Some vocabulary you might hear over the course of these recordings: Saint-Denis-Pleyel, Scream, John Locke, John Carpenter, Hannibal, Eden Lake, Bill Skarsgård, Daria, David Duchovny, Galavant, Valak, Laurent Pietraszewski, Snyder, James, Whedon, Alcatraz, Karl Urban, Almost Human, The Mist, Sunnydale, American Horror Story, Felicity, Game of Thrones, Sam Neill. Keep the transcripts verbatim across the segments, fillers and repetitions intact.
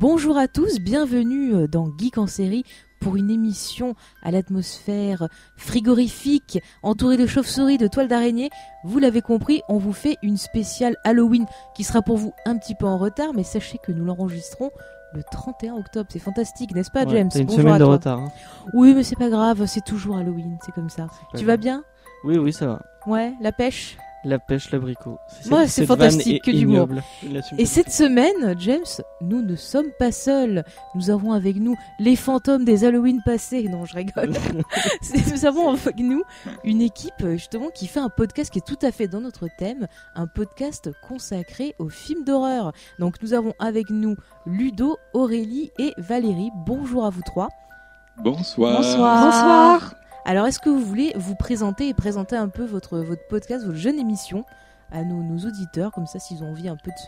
Bonjour à tous, bienvenue dans Geek en Série pour une émission à l'atmosphère frigorifique, entourée de chauves-souris, de toiles d'araignée. Vous l'avez compris, on vous fait une spéciale Halloween qui sera pour vous un petit peu en retard, mais sachez que nous l'enregistrons le trente et un octobre. C'est fantastique, n'est-ce pas, ouais, James? C'est une Bonjour semaine à de toi. retard. Hein. Oui, mais c'est pas grave, c'est toujours Halloween, c'est comme ça. C'est tu vas bien? Oui, oui, ça va. Ouais, la pêche? La pêche, l'abricot. C'est, ouais, c'est fantastique, que du mot. Et cette semaine, James, nous ne sommes pas seuls. Nous avons avec nous les fantômes des Halloween passés. Non, je rigole. Nous avons avec nous une équipe justement qui fait un podcast qui est tout à fait dans notre thème, un podcast consacré aux films d'horreur. Donc nous avons avec nous Ludo, Aurélie et Valérie. Bonjour à vous trois. Bonsoir. Bonsoir. Bonsoir. Alors, est-ce que vous voulez vous présenter et présenter un peu votre, votre podcast, votre jeune émission à nos, nos auditeurs, comme ça, s'ils ont envie un peu de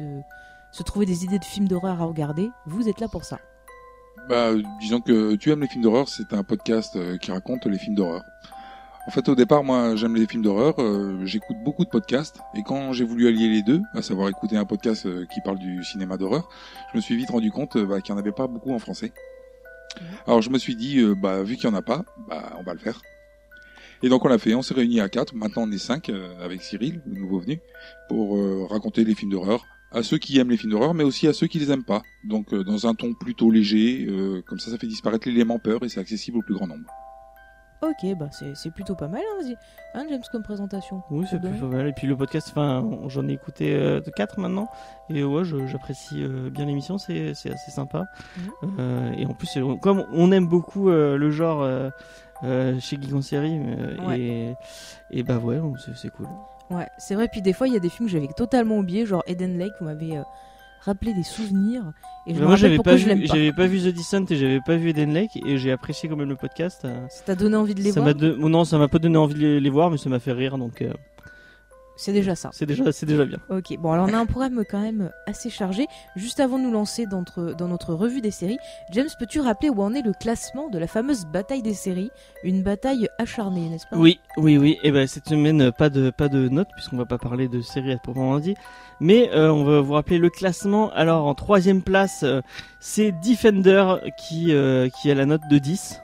se, se trouver des idées de films d'horreur à regarder, vous êtes là pour ça. Bah, disons que Tu aimes les films d'horreur, c'est un podcast qui raconte les films d'horreur. En fait, au départ, moi, j'aime les films d'horreur, euh, j'écoute beaucoup de podcasts, et quand j'ai voulu allier les deux, à savoir écouter un podcast qui parle du cinéma d'horreur, je me suis vite rendu compte bah, qu'il n'y en avait pas beaucoup en français. Alors je me suis dit, euh, bah vu qu'il n'y en a pas, bah on va le faire. Et donc on l'a fait, on s'est réunis à quatre, maintenant on est cinq euh, avec Cyril, le nouveau venu, pour euh, raconter les films d'horreur à ceux qui aiment les films d'horreur, mais aussi à ceux qui les aiment pas. Donc euh, dans un ton plutôt léger, euh, comme ça ça fait disparaître l'élément peur et c'est accessible au plus grand nombre. Ok, bah c'est, c'est plutôt pas mal, hein, vas-y. Hein, James, comme présentation. Oui, c'est plutôt pas mal. Et puis le podcast, enfin, j'en ai écouté euh, quatre maintenant. Et ouais, je, j'apprécie euh, bien l'émission, c'est, c'est assez sympa. Mmh. Euh, et en plus, comme on aime beaucoup euh, le genre euh, euh, chez Geek en Série, euh, ouais. et, et bah ouais, c'est, c'est cool. Ouais, c'est vrai. Puis des fois, il y a des films que j'avais totalement oubliés, genre Eden Lake, vous m'avez... Euh... rappeler des souvenirs et je bah me rappelle pourquoi pas je vu, l'aime pas. J'avais pas vu The Descent et j'avais pas vu Eden Lake et j'ai apprécié quand même le podcast. Ça t'a donné envie de les ça voir m'a de... Non, ça m'a pas donné envie de les voir mais ça m'a fait rire donc... Euh... C'est déjà ça. C'est déjà, c'est déjà bien. Ok, bon alors on a un programme quand même assez chargé. Juste avant de nous lancer dans notre, dans notre revue des séries, James, peux-tu rappeler où en est le classement de la fameuse bataille des séries? Une bataille acharnée, n'est-ce pas? Oui, oui, oui. Et ben cette semaine, pas de, pas de notes puisqu'on va pas parler de séries à proprement dit. Mais euh, on va vous rappeler le classement. Alors en troisième place, euh, c'est Defender qui, euh, qui a la note de dix.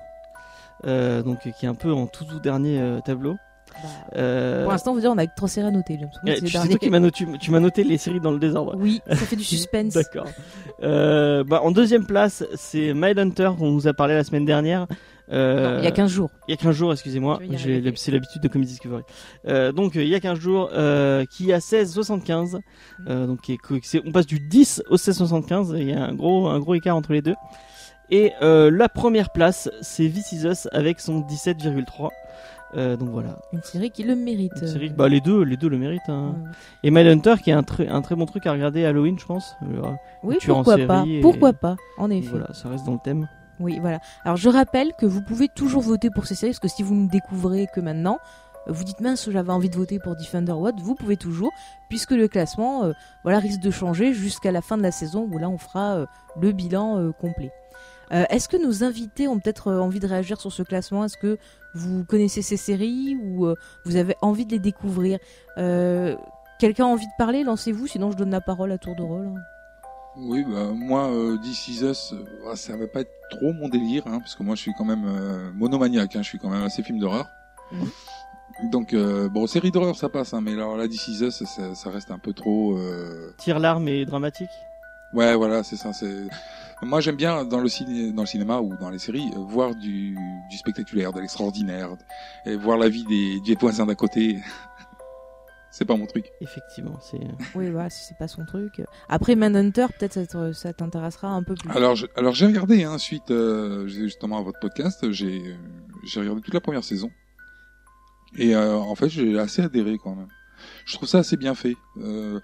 Euh, donc qui est un peu en tout, tout dernier euh, tableau. Bah, euh... Pour l'instant, on veut dire on a que trois séries à noter. Eh, c'est tu, sais toi qui m'as noté, tu, tu m'as noté les séries dans le désordre. Oui, ça fait du suspense. D'accord. Euh, bah, en deuxième place, c'est Mindhunter dont on nous a parlé la semaine dernière. Euh, non, il y a quinze jours. Il y a quinze jours, excusez-moi. J'ai, c'est l'habitude de Comedy Discovery. Euh, donc, il y a quinze jours, euh, qui a seize virgule soixante-quinze. Mmh. Euh, donc, c'est, on passe du dix au seize virgule soixante-quinze. Il y a un gros, un gros écart entre les deux. Et euh, la première place, c'est This Is Us avec son dix-sept virgule trois. Euh, donc voilà. Une série qui le mérite. Une série, bah les deux, les deux le méritent. Hein. Ouais. Et Mindhunter qui est un, tr- un très bon truc à regarder à Halloween, je pense. Alors, oui, pourquoi pas. Et... Pourquoi pas. En effet. Voilà, ça reste dans le thème. Oui, voilà. Alors je rappelle que vous pouvez toujours voter pour ces séries parce que si vous ne découvrez que maintenant, vous dites mince, j'avais envie de voter pour Defender Watt. Vous pouvez toujours, puisque le classement, euh, voilà, risque de changer jusqu'à la fin de la saison où là on fera euh, le bilan euh, complet. Euh, est-ce que nos invités ont peut-être euh, envie de réagir sur ce classement? Est-ce que vous connaissez ces séries ou euh, vous avez envie de les découvrir? euh, Quelqu'un a envie de parler? Lancez-vous, sinon je donne la parole à tour de rôle. Oui, bah, moi, euh, This Is Us, euh, ça va pas être trop mon délire, hein, parce que moi je suis quand même euh, monomaniaque, hein, je suis quand même assez film d'horreur. Mmh. Donc, euh, bon, série d'horreur ça passe, hein, mais alors là, This Is Us, ça, ça reste un peu trop... Euh... Tire l'arme et dramatique? Ouais, voilà, c'est ça, c'est... Moi, j'aime bien dans le, ciné- dans le cinéma ou dans les séries euh, voir du, du spectaculaire, de l'extraordinaire, et voir la vie des, des voisins d'à côté. C'est pas mon truc. Effectivement, c'est. Oui, voilà, c'est pas son truc. Après Mindhunter, peut-être ça t'intéressera un peu plus. Alors, je, alors j'ai regardé hein, suite euh, justement à votre podcast, j'ai, j'ai regardé toute la première saison, et euh, en fait, j'ai assez adhéré quand même. Je trouve ça assez bien fait. Euh,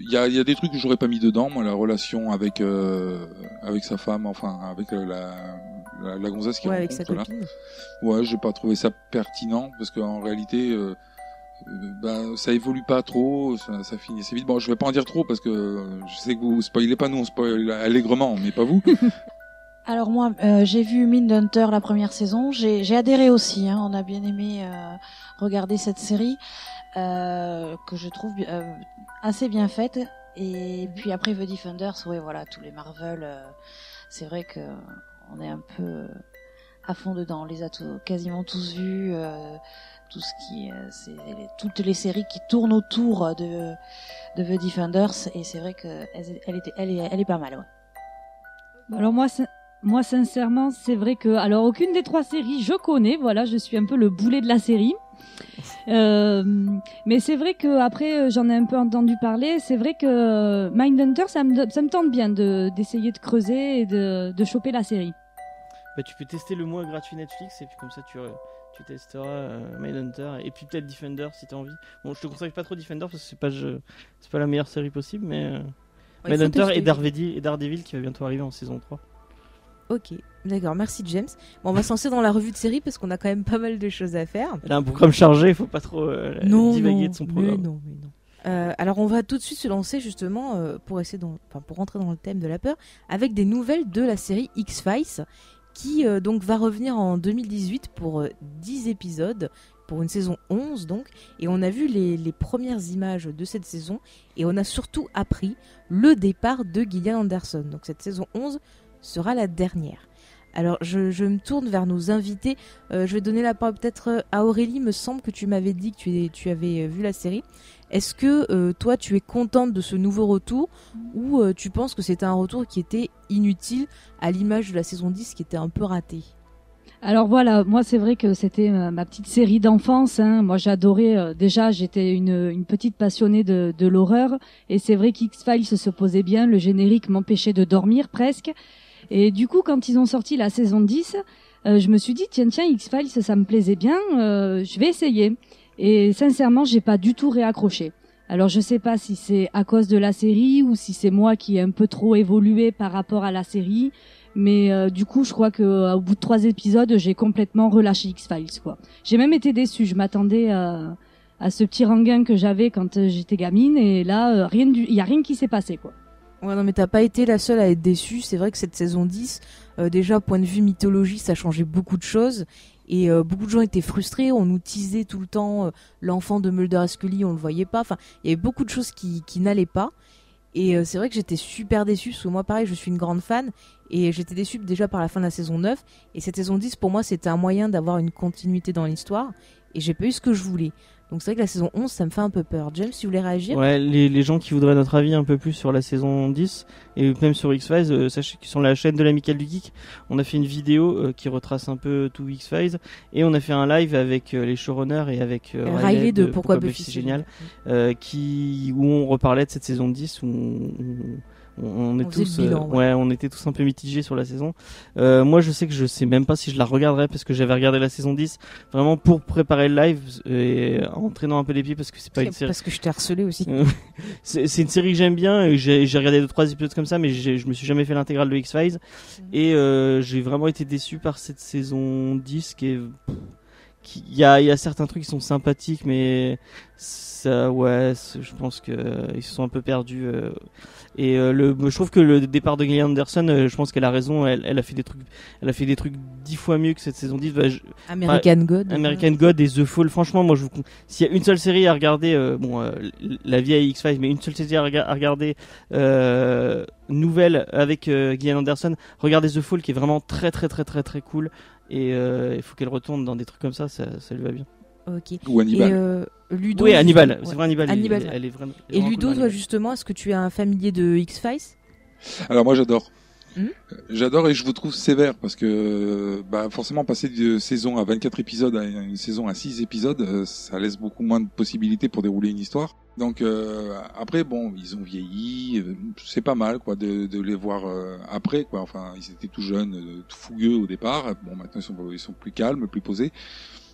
Il y a, y a des trucs que j'aurais pas mis dedans, moi, la relation avec euh, avec sa femme, enfin avec la la, la gonzesse qui ouais, rencontre, avec sa copine. Là. Ouais, j'ai pas trouvé ça pertinent parce qu'en réalité, euh, bah ça évolue pas trop, ça, ça finit assez vite. Bon, je vais pas en dire trop parce que je sais que vous spoilez pas, nous on spoil allègrement, mais pas vous. Alors moi, euh, j'ai vu Mindhunter la première saison, j'ai j'ai adhéré aussi. Hein, on a bien aimé euh, regarder cette série. Euh, que je trouve euh, assez bien faite Et puis après The Defenders, ouais, voilà, tous les Marvel, euh, c'est vrai que on est un peu à fond dedans. On les a tout, quasiment tous vus, euh, tout ce qui, euh, c'est les, toutes les séries qui tournent autour de, de The Defenders, et c'est vrai que elle, elle était, elle est, elle est pas mal, ouais. Alors moi, c'est... Moi, sincèrement, c'est vrai que... Alors, aucune des trois séries, je connais. Voilà, je suis un peu le boulet de la série. Euh, mais c'est vrai que après, j'en ai un peu entendu parler. C'est vrai que Mindhunter, ça me, ça me tente bien de, d'essayer de creuser et de, de choper la série. Bah, tu peux tester le mois gratuit Netflix et puis comme ça, tu... tu testeras euh, Mindhunter et puis peut-être Defender si t'as envie. Bon, je te conseille pas trop Defender parce que c'est pas, je... c'est pas la meilleure série possible, mais... Euh... Ouais, Mindhunter et Daredevil, et Daredevil qui va bientôt arriver en saison trois. Ok, d'accord, merci James. Bon, on va se lancer dans la revue de série parce qu'on a quand même pas mal de choses à faire. Elle a un programme chargé, il faut pas trop euh, non, divaguer non, de son programme. Mais non, mais non. Euh, alors on va tout de suite se lancer justement euh, pour essayer, dans, enfin pour rentrer dans le thème de la peur, avec des nouvelles de la série X-Files qui euh, donc va revenir en deux mille dix-huit pour euh, dix épisodes, pour une saison onze donc. Et on a vu les, les premières images de cette saison et on a surtout appris le départ de Gillian Anderson. Donc cette saison onze sera la dernière. Alors je, je me tourne vers nos invités. Euh, je vais donner la parole peut-être à Aurélie. Il me semble que tu m'avais dit que tu, tu avais vu la série. Est-ce que euh, toi tu es contente de ce nouveau retour ou euh, tu penses que c'était un retour qui était inutile à l'image de la saison dix qui était un peu ratée ? Alors voilà, moi c'est vrai que c'était ma petite série d'enfance, hein. Moi j'adorais, euh, déjà j'étais une, une petite passionnée de, de l'horreur et c'est vrai qu'X-Files se posait bien, le générique m'empêchait de dormir presque. Et du coup, quand ils ont sorti la saison dix, euh, je me suis dit, tiens, tiens, X-Files, ça me plaisait bien, euh, je vais essayer. Et sincèrement, j'ai pas du tout réaccroché. Alors, je sais pas si c'est à cause de la série ou si c'est moi qui ai un peu trop évolué par rapport à la série, mais euh, du coup, je crois que euh, au bout de trois épisodes, j'ai complètement relâché X-Files, quoi. J'ai même été déçue, je m'attendais euh, à ce petit rengain que j'avais quand euh, j'étais gamine, et là, euh, rien du... y a rien qui s'est passé, quoi. Ouais, non, mais t'as pas été la seule à être déçue. C'est vrai que cette saison dix, euh, déjà, point de vue mythologie, ça changeait beaucoup de choses. Et euh, beaucoup de gens étaient frustrés. On nous teasait tout le temps euh, l'enfant de Mulder et Scully, on le voyait pas. Enfin, il y avait beaucoup de choses qui, qui n'allaient pas. Et euh, c'est vrai que j'étais super déçue, parce que moi, pareil, je suis une grande fan. Et j'étais déçue déjà par la fin de la saison neuf. Et cette saison dix, pour moi, c'était un moyen d'avoir une continuité dans l'histoire. Et j'ai pas eu ce que je voulais. Donc c'est vrai que la saison onze, ça me fait un peu peur. James, si vous voulez réagir. Ouais, les, les gens qui voudraient notre avis un peu plus sur la saison dix et même sur X-Files, euh, sachez que sur la chaîne de l'Amicale du Geek, on a fait une vidéo euh, qui retrace un peu tout X-Files et on a fait un live avec euh, les showrunners et avec euh, Riley, Riley de, de Pourquoi, Pourquoi Buffy c'est génial, euh, qui où on reparlait de cette saison dix où on, on, on est on tous bilan, euh, ouais. ouais, on était tous un peu mitigés sur la saison. Euh, moi, je sais que je sais même pas si je la regarderai parce que j'avais regardé la saison dix vraiment pour préparer le live et euh, en traînant un peu les pieds parce que c'est pas c'est une série parce que je t'ai harcelé aussi. c'est, c'est une série que j'aime bien et j'ai, j'ai regardé deux trois épisodes comme ça mais j'ai, je me suis jamais fait l'intégrale de X-Files mmh. et euh, j'ai vraiment été déçu par cette saison dix qui est il y a il y a certains trucs qui sont sympathiques mais ça ouais je pense que euh, ils se sont un peu perdus euh, et euh, le je trouve que le départ de Gillian Anderson euh, je pense qu'elle a raison elle elle a fait des trucs elle a fait des trucs dix fois mieux que cette saison dix bah, je, American bah, God American ouais. God et The Fall franchement moi je vous s'il y a une seule série à regarder euh, bon euh, la vieille X-Files mais une seule série à, rega- à regarder euh, nouvelle avec euh, Gillian Anderson regardez The Fall qui est vraiment très très très très très cool et il euh, faut qu'elle retourne dans des trucs comme ça, ça, ça lui va bien. Ok. Ou Hannibal. Et euh, Ludo, oui, Hannibal, ouais. c'est vrai Hannibal. Hannibal. Elle, elle est vraiment, et Ludo, cool, toi justement, est-ce que tu es un familier de X-Files ? Alors moi j'adore. Mmh. J'adore et je vous trouve sévère parce que bah, forcément passer de saison à vingt-quatre épisodes à une saison à six épisodes, ça laisse beaucoup moins de possibilités pour dérouler une histoire. Donc euh, après bon, ils ont vieilli, c'est pas mal quoi de, de les voir euh, après quoi. Enfin ils étaient tout jeunes, tout fougueux au départ. Bon maintenant ils sont ils sont plus calmes, plus posés.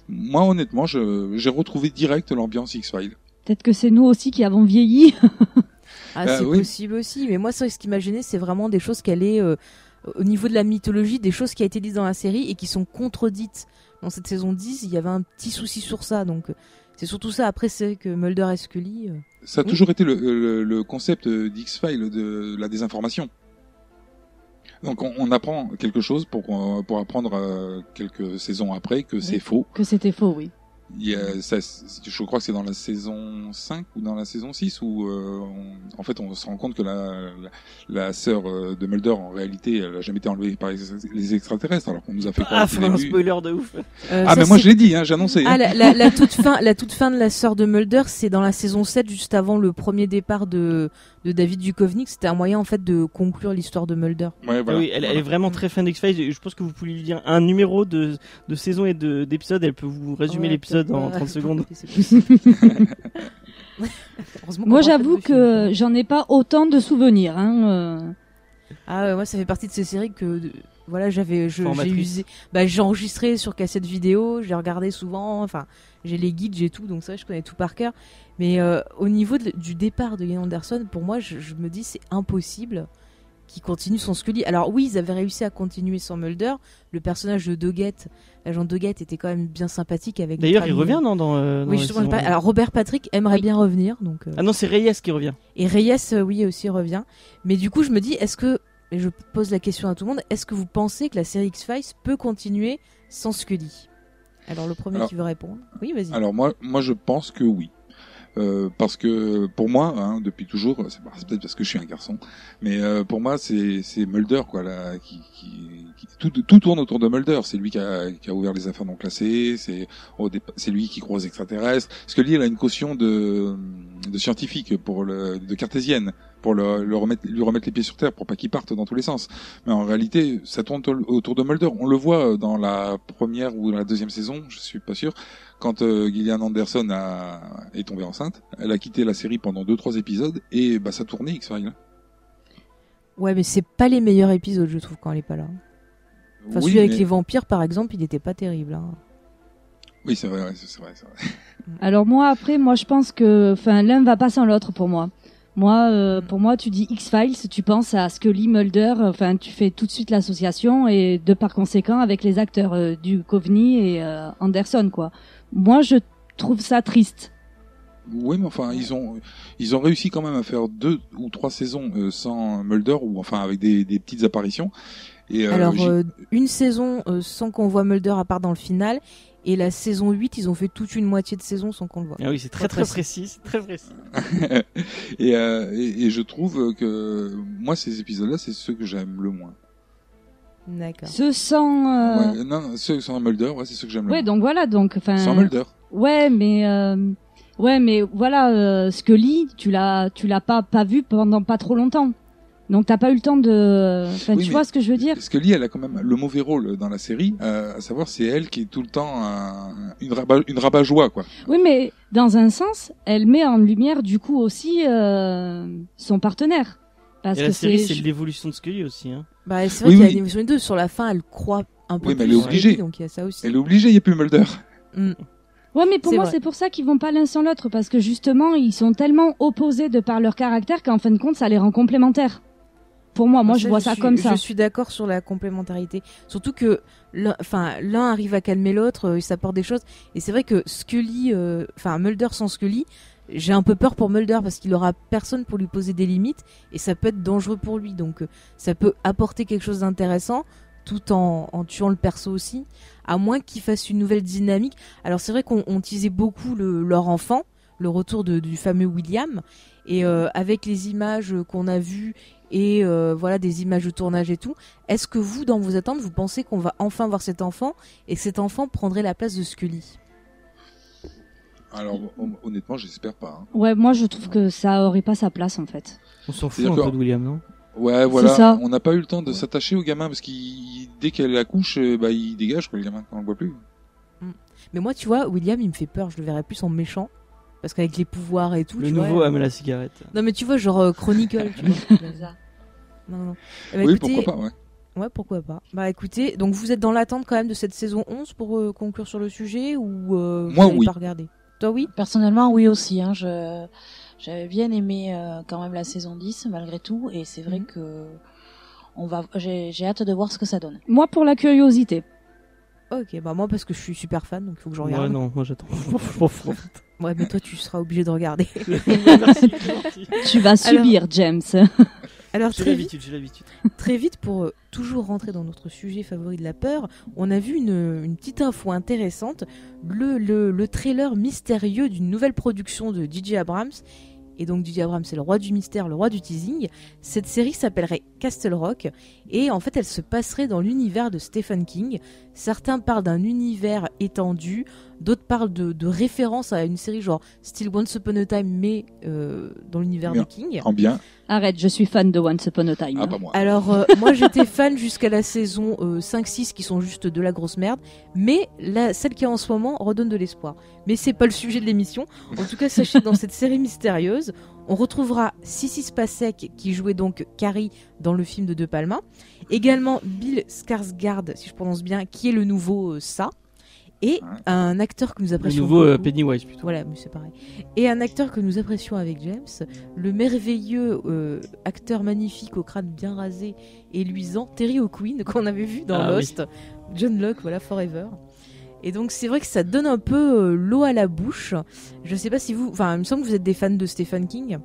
Moi honnêtement, je, j'ai retrouvé direct l'ambiance X-Files. Peut-être que c'est nous aussi qui avons vieilli. Ah, euh, c'est oui. possible aussi, mais moi, ça, ce qui m'a gêné, c'est vraiment des choses qu'elle est, euh, au niveau de la mythologie, des choses qui a été dites dans la série et qui sont contredites. Dans cette saison dix, il y avait un petit souci sur ça, donc c'est surtout ça. Après, c'est que Mulder et Scully... Euh... Ça a oui. toujours été le, le, le concept d'X-Files, de la désinformation. Donc on, on apprend quelque chose pour, pour apprendre euh, quelques saisons après que oui. c'est faux. Que c'était faux, oui. Il y a, ça, je crois que c'est dans la saison cinq ou dans la saison six où euh, on, en fait on se rend compte que la, la, la sœur de Mulder en réalité elle n'a jamais été enlevée par les extraterrestres alors qu'on nous a fait croire. Ah, c'est un spoiler de ouf. Euh, ah mais moi c'est... je l'ai dit, hein, j'ai annoncé. Ah, hein. la, la, la toute fin, la toute fin de la sœur de Mulder, c'est dans la saison sept juste avant le premier départ de de David Duchovny. C'était un moyen en fait de conclure l'histoire de Mulder. Ouais, voilà. Oui, elle, voilà. Elle est vraiment très fan d'X-Files. Je pense que vous pouvez lui dire un numéro de de saison et de d'épisode. Elle peut vous résumer ouais, l'épisode. Dans trente secondes. Moi, j'avoue que j'en ai pas autant de souvenirs. Hein. Ah ouais, moi, ça fait partie de ces séries que voilà, j'avais, je, j'ai usé, bah, j'ai enregistré sur cassette vidéo, j'ai regardé souvent. Enfin, j'ai les guides, j'ai tout, donc ça, je connais tout par cœur. Mais euh, au niveau de, du départ de Gillian Anderson, pour moi, je, je me dis c'est impossible qu'il continue sans Scully. Alors oui, ils avaient réussi à continuer sans Mulder. Le personnage de Doggett, l'agent Doggett, était quand même bien sympathique avec. D'ailleurs, il revient non dans. Euh, dans oui, justement. Pas... Alors Robert Patrick aimerait oui. bien revenir, donc. Euh... Ah non, c'est Reyes qui revient. Et Reyes, euh, oui, aussi revient. Mais du coup, je me dis, est-ce que, et je pose la question à tout le monde, est-ce que vous pensez que la série X-Files peut continuer sans Scully ? Alors le premier alors, qui veut répondre. Oui, vas-y. Alors moi, moi, je pense que oui. Euh, parce que pour moi, hein, depuis toujours, c'est, c'est peut-être parce que je suis un garçon, mais euh, pour moi c'est, c'est Mulder quoi, là, qui, qui, qui tout, tout tourne autour de Mulder. C'est lui qui a, qui a ouvert les affaires non classées. C'est, oh, c'est lui qui croit aux extraterrestres. Scully elle a une caution de, de scientifique pour le, de cartésienne pour le, le remettre, lui remettre les pieds sur terre pour pas qu'il parte dans tous les sens. Mais en réalité, ça tourne t- autour de Mulder. On le voit dans la première ou dans la deuxième saison, je suis pas sûr. Quand euh, Gillian Anderson a... est tombée enceinte, elle a quitté la série pendant deux trois épisodes et bah ça tournait X-Files. Ouais, mais c'est pas les meilleurs épisodes, je trouve, quand elle est pas là. Enfin, oui, celui mais... avec les vampires, par exemple, il était pas terrible. Hein. Oui, c'est vrai, c'est vrai, c'est vrai. Alors moi, après, moi, je pense que, enfin, l'un va pas sans l'autre pour moi. Moi, euh, pour moi, tu dis X-Files, tu penses à Scully, Mulder, enfin, tu fais tout de suite l'association et de par conséquent avec les acteurs euh, Duchovny et euh, Anderson, quoi. Moi, je trouve ça triste. Oui, mais enfin, ils ont ils ont réussi quand même à faire deux ou trois saisons euh, sans Mulder ou enfin avec des, des petites apparitions. Et, euh, Alors, euh, une saison euh, sans qu'on voit Mulder à part dans le final. Et la saison huit, ils ont fait toute une moitié de saison sans qu'on le voie. Ah oui, c'est très très, très précis. précis, c'est très précis. et, euh, et, et je trouve que moi, ces épisodes-là, c'est ceux que j'aime le moins. D'accord. Ceux sans. Euh... Ouais, non, ceux sans Mulder, ouais, c'est ceux que j'aime le ouais, moins. Ouais, donc voilà, donc enfin. Sans Mulder. Ouais, mais euh... ouais, mais voilà, euh, Scully, tu l'as, tu l'as pas pas vu pendant pas trop longtemps. Donc t'as pas eu le temps de, enfin, oui, tu vois ce que je veux dire. Parce que Lee, elle a quand même le mauvais rôle dans la série, euh, à savoir c'est elle qui est tout le temps un, une, rabat, une rabat-joie quoi. Oui, mais dans un sens, elle met en lumière du coup aussi euh, son partenaire. Parce et que la série, c'est, c'est l'évolution de Scully aussi. Hein. Bah c'est vrai oui, qu'il y a une évolution des deux. Sur la fin, elle croit un peu oui, plus. Oui, mais elle est obligée. Lui, donc il y a ça aussi. Elle est obligée. Il y a plus Mulder. Mm. Ouais, mais pour c'est moi, vrai. C'est pour ça qu'ils vont pas l'un sans l'autre, parce que justement, ils sont tellement opposés de par leur caractère qu'en fin de compte, ça les rend complémentaires. Pour moi, moi ça, je vois je ça suis, comme ça. Je suis d'accord sur la complémentarité. Surtout que l'un, l'un arrive à calmer l'autre, euh, il s'apporte des choses. Et c'est vrai que Scully, enfin euh, Mulder sans Scully, j'ai un peu peur pour Mulder parce qu'il aura personne pour lui poser des limites et ça peut être dangereux pour lui. Donc euh, ça peut apporter quelque chose d'intéressant tout en, en tuant le perso aussi, à moins qu'il fasse une nouvelle dynamique. Alors c'est vrai qu'on on teasait beaucoup le, leur enfant, le retour de, du fameux William. Et euh, avec les images qu'on a vues et euh, voilà des images de tournage et tout, est-ce que vous, dans vos attentes, vous pensez qu'on va enfin voir cet enfant et que cet enfant prendrait la place de Scully ? Alors honnêtement, j'espère pas. Hein. Ouais, moi je trouve que ça aurait pas sa place en fait. On s'en fout un peu de William, non ? Ouais, voilà. On n'a pas eu le temps de ouais. s'attacher au gamin parce qu'il dès qu'elle accouche, bah il dégage quoi, le gamin, on le voit plus. Mais moi, tu vois, William, il me fait peur. Je le verrais plus en méchant. Parce qu'avec les pouvoirs et tout. Le tu nouveau vois, aime la cigarette. Non, mais tu vois, genre euh, Chronicle, tu vois. Non, non. Bah, oui, écoutez, pourquoi pas, ouais. Ouais, pourquoi pas. Bah écoutez, donc vous êtes dans l'attente quand même de cette saison onze pour euh, conclure sur le sujet ou euh, moi, vous n'avez oui. pas regardé ? Toi, oui ? Personnellement, oui aussi. Hein, je... J'avais bien aimé euh, quand même la saison dix, malgré tout. Et c'est vrai mm-hmm. que on va... j'ai... j'ai hâte de voir ce que ça donne. Moi, pour la curiosité. Ok, bah moi, parce que je suis super fan, donc il faut que je regarde. Ouais, non, moi j'attends. Je m'en fous. Ouais, mais toi, tu seras obligé de regarder. Merci, tu vas subir, alors... James. Alors, j'ai l'habitude, j'ai l'habitude. Très vite, pour euh, toujours rentrer dans notre sujet favori de la peur, on a vu une, une petite info intéressante, le, le, le trailer mystérieux d'une nouvelle production de D J Abrams. Et donc D J Abrams, c'est le roi du mystère, le roi du teasing. Cette série s'appellerait Castle Rock et en fait elle se passerait dans l'univers de Stephen King. Certains parlent d'un univers étendu, d'autres parlent de, de références à une série genre style Once Upon a Time mais euh, dans l'univers de King. En bien. Arrête, je suis fan de Once Upon a Time. Ah, hein. Pas moi. Alors euh, moi j'étais fan jusqu'à la saison euh, cinq six qui sont juste de la grosse merde, mais la, celle qui est en ce moment redonne de l'espoir. Mais c'est pas le sujet de l'émission. En tout cas sachez dans cette série mystérieuse on retrouvera Sissy Spacek qui jouait donc Carrie dans le film de De Palma, également Bill Skarsgård, si je prononce bien, qui est le nouveau euh, ça, et un acteur que nous apprécions le nouveau beaucoup, euh, Pennywise plutôt. Voilà, mais c'est pareil. Et un acteur que nous apprécions avec James, le merveilleux euh, acteur magnifique au crâne bien rasé et luisant Terry O'Quinn qu'on avait vu dans ah, Lost, oui. John Locke, voilà, Forever. Et donc c'est vrai que ça donne un peu euh, l'eau à la bouche. Je sais pas si vous... Enfin, il me semble que vous êtes des fans de Stephen King.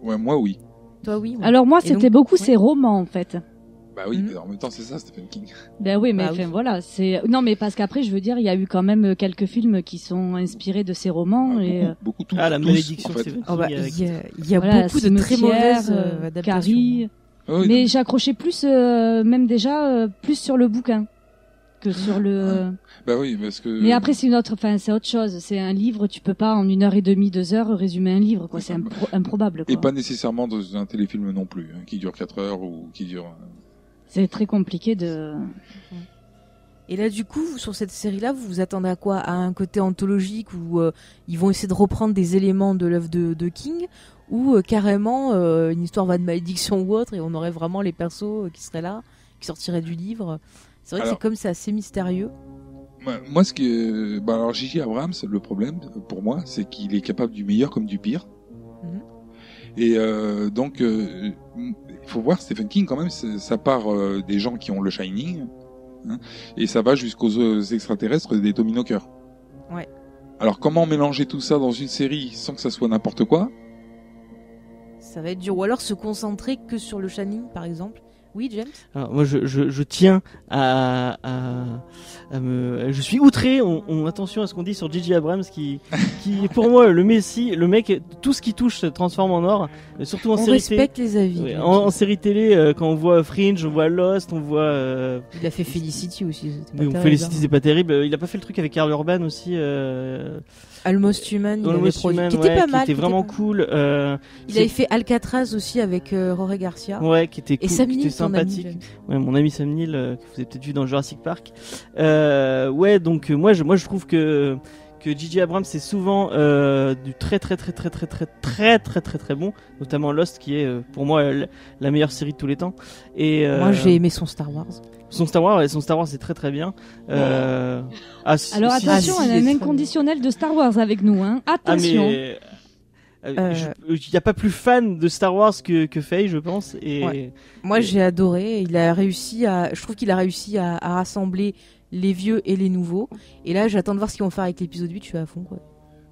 Ouais, moi oui. Toi oui. Ouais. Alors moi, et c'était donc, beaucoup ouais. ses romans en fait. Bah oui, mm-hmm. mais en même temps c'est ça Stephen King. Ben oui, mais bah, enfin oui. voilà. c'est Non mais parce qu'après, je veux dire, il y a eu quand même quelques films qui sont inspirés de ses romans. Ah, et... Beaucoup, beaucoup tout, ah, la malédiction en fait. Stephen King. Oh, bah, avec... Il y a, il y a voilà, beaucoup de très mauvaises euh, adaptations. Carrie. Oh, oui, mais donc... j'accrochais plus, euh, même déjà, euh, plus sur le bouquin. Que sur le. Bah oui, parce que. Mais après, c'est une autre, enfin, c'est autre chose. C'est un livre, tu peux pas en une heure et demie, deux heures résumer un livre, quoi. C'est impro- improbable, quoi. Et pas nécessairement dans un téléfilm non plus, hein, qui dure quatre heures ou qui dure. C'est très compliqué de. Et là, du coup, sur cette série-là, vous vous attendez à quoi? À un côté anthologique où euh, ils vont essayer de reprendre des éléments de l'œuvre de, de King, ou euh, carrément euh, une histoire va de malédiction ou autre, et on aurait vraiment les persos euh, qui seraient là, qui sortiraient du livre. C'est vrai alors, que c'est comme c'est assez mystérieux. Bah, moi, ce que, bah alors J J Abrams, le problème pour moi, c'est qu'il est capable du meilleur comme du pire. Mm-hmm. Et euh, donc, il euh, faut voir Stephen King quand même, ça part euh, des gens qui ont le Shining, hein, et ça va jusqu'aux euh, extraterrestres des Tommy Knocker. Ouais. Alors, comment mélanger tout ça dans une série sans que ça soit n'importe quoi? Ça va être dur. Ou alors se concentrer que sur le Shining, par exemple. Oui, James. Alors, moi, je, je, je tiens à, à, à me. Je suis outré. On, on, attention à ce qu'on dit sur J J Abrams, qui, qui, pour moi, le messie, le mec, tout ce qui touche se transforme en or. Surtout en on série télé. On respecte les avis. Ouais, en, en série télé, euh, quand on voit Fringe, on voit Lost, on voit. Euh... Il a fait Felicity aussi. C'était pas Felicity, c'est pas terrible. Il a pas fait le truc avec Karl Urban aussi. Euh... Almost Human, Almost Human qui était ouais, pas mal, qui était vraiment pas... cool. Euh, il c'est... avait fait Alcatraz aussi avec euh, Rory Garcia. Ouais, qui était cool, et Sam Neill, qui était sympathique. Ami, ouais, mon ami Sam Neill, euh, que vous avez peut-être vu dans Jurassic Park. Euh, ouais, donc euh, moi, je, moi, je trouve que que J J Abrams c'est souvent euh, du très très très très très très très très très très bon, notamment Lost qui est euh, pour moi l- la meilleure série de tous les temps. Et euh, moi, j'ai aimé son Star Wars. Son Star Wars, ouais, son Star Wars, c'est très très bien. Euh... Oh. Ah, si, alors si, attention, si, si, on a un inconditionnel de Star Wars avec nous, hein. Attention. Ah, mais... Euh... Il n'y a pas plus fan de Star Wars que, que Faye, je pense. Et... Ouais. Moi, et... j'ai adoré. Il a réussi à, je trouve qu'il a réussi à, à rassembler les vieux et les nouveaux. Et là, j'attends de voir ce qu'ils vont faire avec l'épisode huit. Je suis à fond, quoi.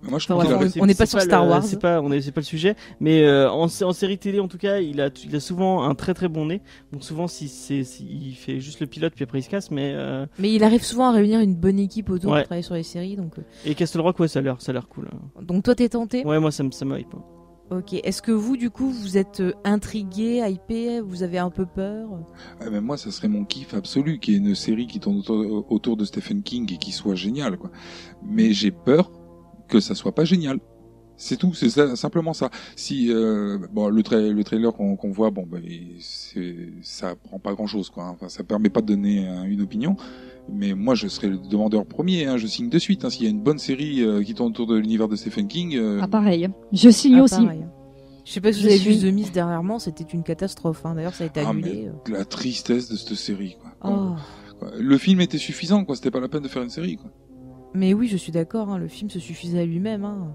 Moi, je enfin, ouais, on n'est pas, pas sur Star Wars, le, c'est pas, on est, c'est pas le sujet, mais euh, en, en série télé en tout cas, il a, il a souvent un très très bon nez. Donc souvent, si c'est, si, il fait juste le pilote puis après il se casse, mais. Euh... Mais il arrive souvent à réunir une bonne équipe autour ouais. de travailler sur les séries, donc. Euh... Et Castle Rock, ouais, ça a l'air, ça a l'air cool. Hein. Donc toi, t'es tenté? Ouais, moi, ça me, ça me hype. Hein. Ok. Est-ce que vous, du coup, vous êtes intrigué, hypé, vous avez un peu peur? Ah ben moi, ça serait mon kiff absolu, qu'il y ait une série qui tourne autour, autour de Stephen King et qui soit géniale, quoi. Mais j'ai peur que ça soit pas génial. C'est tout, c'est ça, simplement ça. Si euh, bon le, tra- le trailer qu'on, qu'on voit, bon ben c'est, ça prend pas grand chose quoi. Hein. Enfin, ça permet pas de donner hein, une opinion. Mais moi je serais le demandeur premier. Hein. Je signe de suite. Hein. S'il y a une bonne série euh, qui tourne autour de l'univers de Stephen King. Euh... Ah pareil. Je signe ah, aussi. Pareil. Je sais pas si vous avez vu The Mist dernièrement. C'était une catastrophe. Hein. D'ailleurs ça a été annulé. Ah, mais, euh... La tristesse de cette série. Quoi. Oh. Quoi. Le film était suffisant. Quoi. C'était pas la peine de faire une série. Quoi. Mais oui, je suis d'accord, hein, le film se suffisait à lui-même. Hein.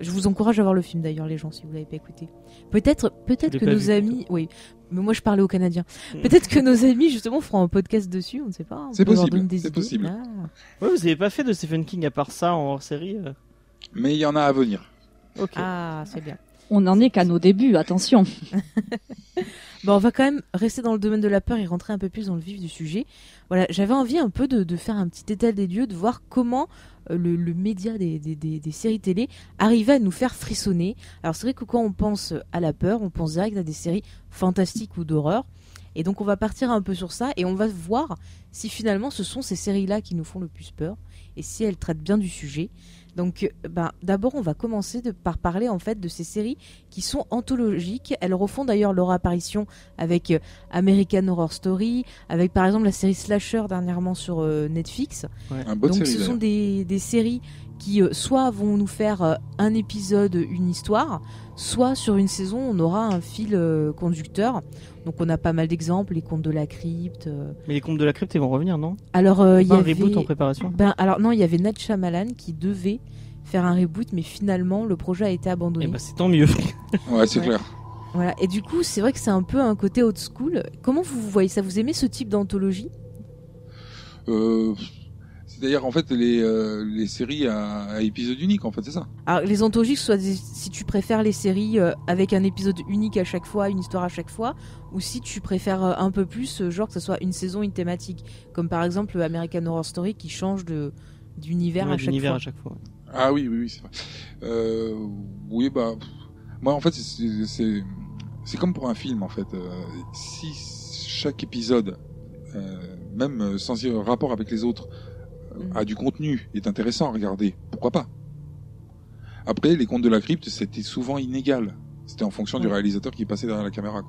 Je vous encourage à voir le film d'ailleurs, les gens, si vous l'avez pas écouté. Peut-être, peut-être que nos vu, amis, plutôt. Oui, mais moi je parlais aux Canadiens. Peut-être que nos amis justement feront un podcast dessus, on ne sait pas. On c'est peut possible. Leur des c'est idées. Possible. Ah. Ouais, vous n'avez pas fait de Stephen King à part ça en hors série. Euh... Mais il y en a à venir. Ok. Ah, c'est bien. On n'en est qu'à nos débuts, attention. Bon, on va quand même rester dans le domaine de la peur et rentrer un peu plus dans le vif du sujet. Voilà, j'avais envie un peu de, de faire un petit état des lieux, de voir comment le, le média des, des, des, des séries télé arrivait à nous faire frissonner. Alors c'est vrai que quand on pense à la peur, on pense direct à des séries fantastiques ou d'horreur. Et donc on va partir un peu sur ça et on va voir si finalement ce sont ces séries-là qui nous font le plus peur et si elles traitent bien du sujet. Donc bah, d'abord on va commencer de, par parler en fait de ces séries qui sont anthologiques. Elles refont d'ailleurs leur apparition avec euh, American Horror Story, avec par exemple la série Slasher dernièrement sur euh, Netflix. Ouais, un beau Donc série, ce sont des, des séries qui euh, soit vont nous faire euh, un épisode, une histoire, soit sur une saison on aura un fil euh, conducteur. Donc on a pas mal d'exemples, les contes de la crypte. Euh... Mais les contes de la crypte ils vont revenir, non ? Alors euh, il y, y avait un reboot en préparation. Ben alors non, il y avait Nad Shyamalan qui devait faire un reboot, mais finalement le projet a été abandonné. Et bah c'est tant mieux. Ouais, c'est ouais. clair. Voilà. Et du coup, c'est vrai que c'est un peu un côté old school. Comment vous voyez ça ? Vous aimez ce type d'anthologie ? euh... C'est-à-dire en fait les euh, les séries à, à épisode unique, en fait, c'est ça. Alors les anthologies, que ce soit des, si tu préfères les séries euh, avec un épisode unique à chaque fois, une histoire à chaque fois, ou si tu préfères euh, un peu plus euh, genre que ce soit une saison, une thématique, comme par exemple American Horror Story qui change de d'univers, ouais, à, chaque d'univers à chaque fois. Ouais. Ah oui oui oui c'est vrai. Euh, oui bah pff, moi en fait c'est, c'est c'est comme pour un film en fait. Euh, si chaque épisode, euh, même sans rapport avec les autres, a du contenu, est intéressant à regarder, pourquoi pas ? Après, les contes de la crypte, c'était souvent inégal. C'était en fonction ouais. du réalisateur qui passait derrière la caméra.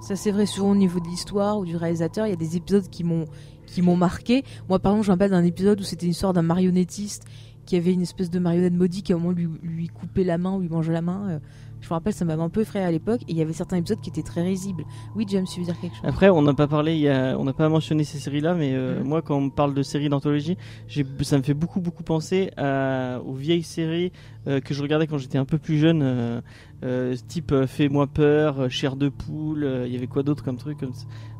Ça, c'est vrai, souvent au niveau de l'histoire ou du réalisateur, il y a des épisodes qui m'ont, qui m'ont marqué. Moi, par exemple, je me rappelle d'un épisode où c'était une histoire d'un marionnettiste qui avait une espèce de marionnette maudite qui, à un moment, lui, lui coupait la main ou lui mangeait la main. Je me rappelle, ça m'avait un peu effrayé à l'époque. Et il y avait certains épisodes qui étaient très risibles. Oui, James, tu veux dire quelque chose ? Après, on n'a pas parlé, y a... on n'a pas mentionné ces séries-là, mais euh, mmh. moi, quand on me parle de séries d'anthologie, j'ai... ça me fait beaucoup, beaucoup penser à... aux vieilles séries euh, que je regardais quand j'étais un peu plus jeune, euh, euh, type euh, Fais-moi peur, euh, Chair de poule. Il euh, y avait quoi d'autre comme truc comme...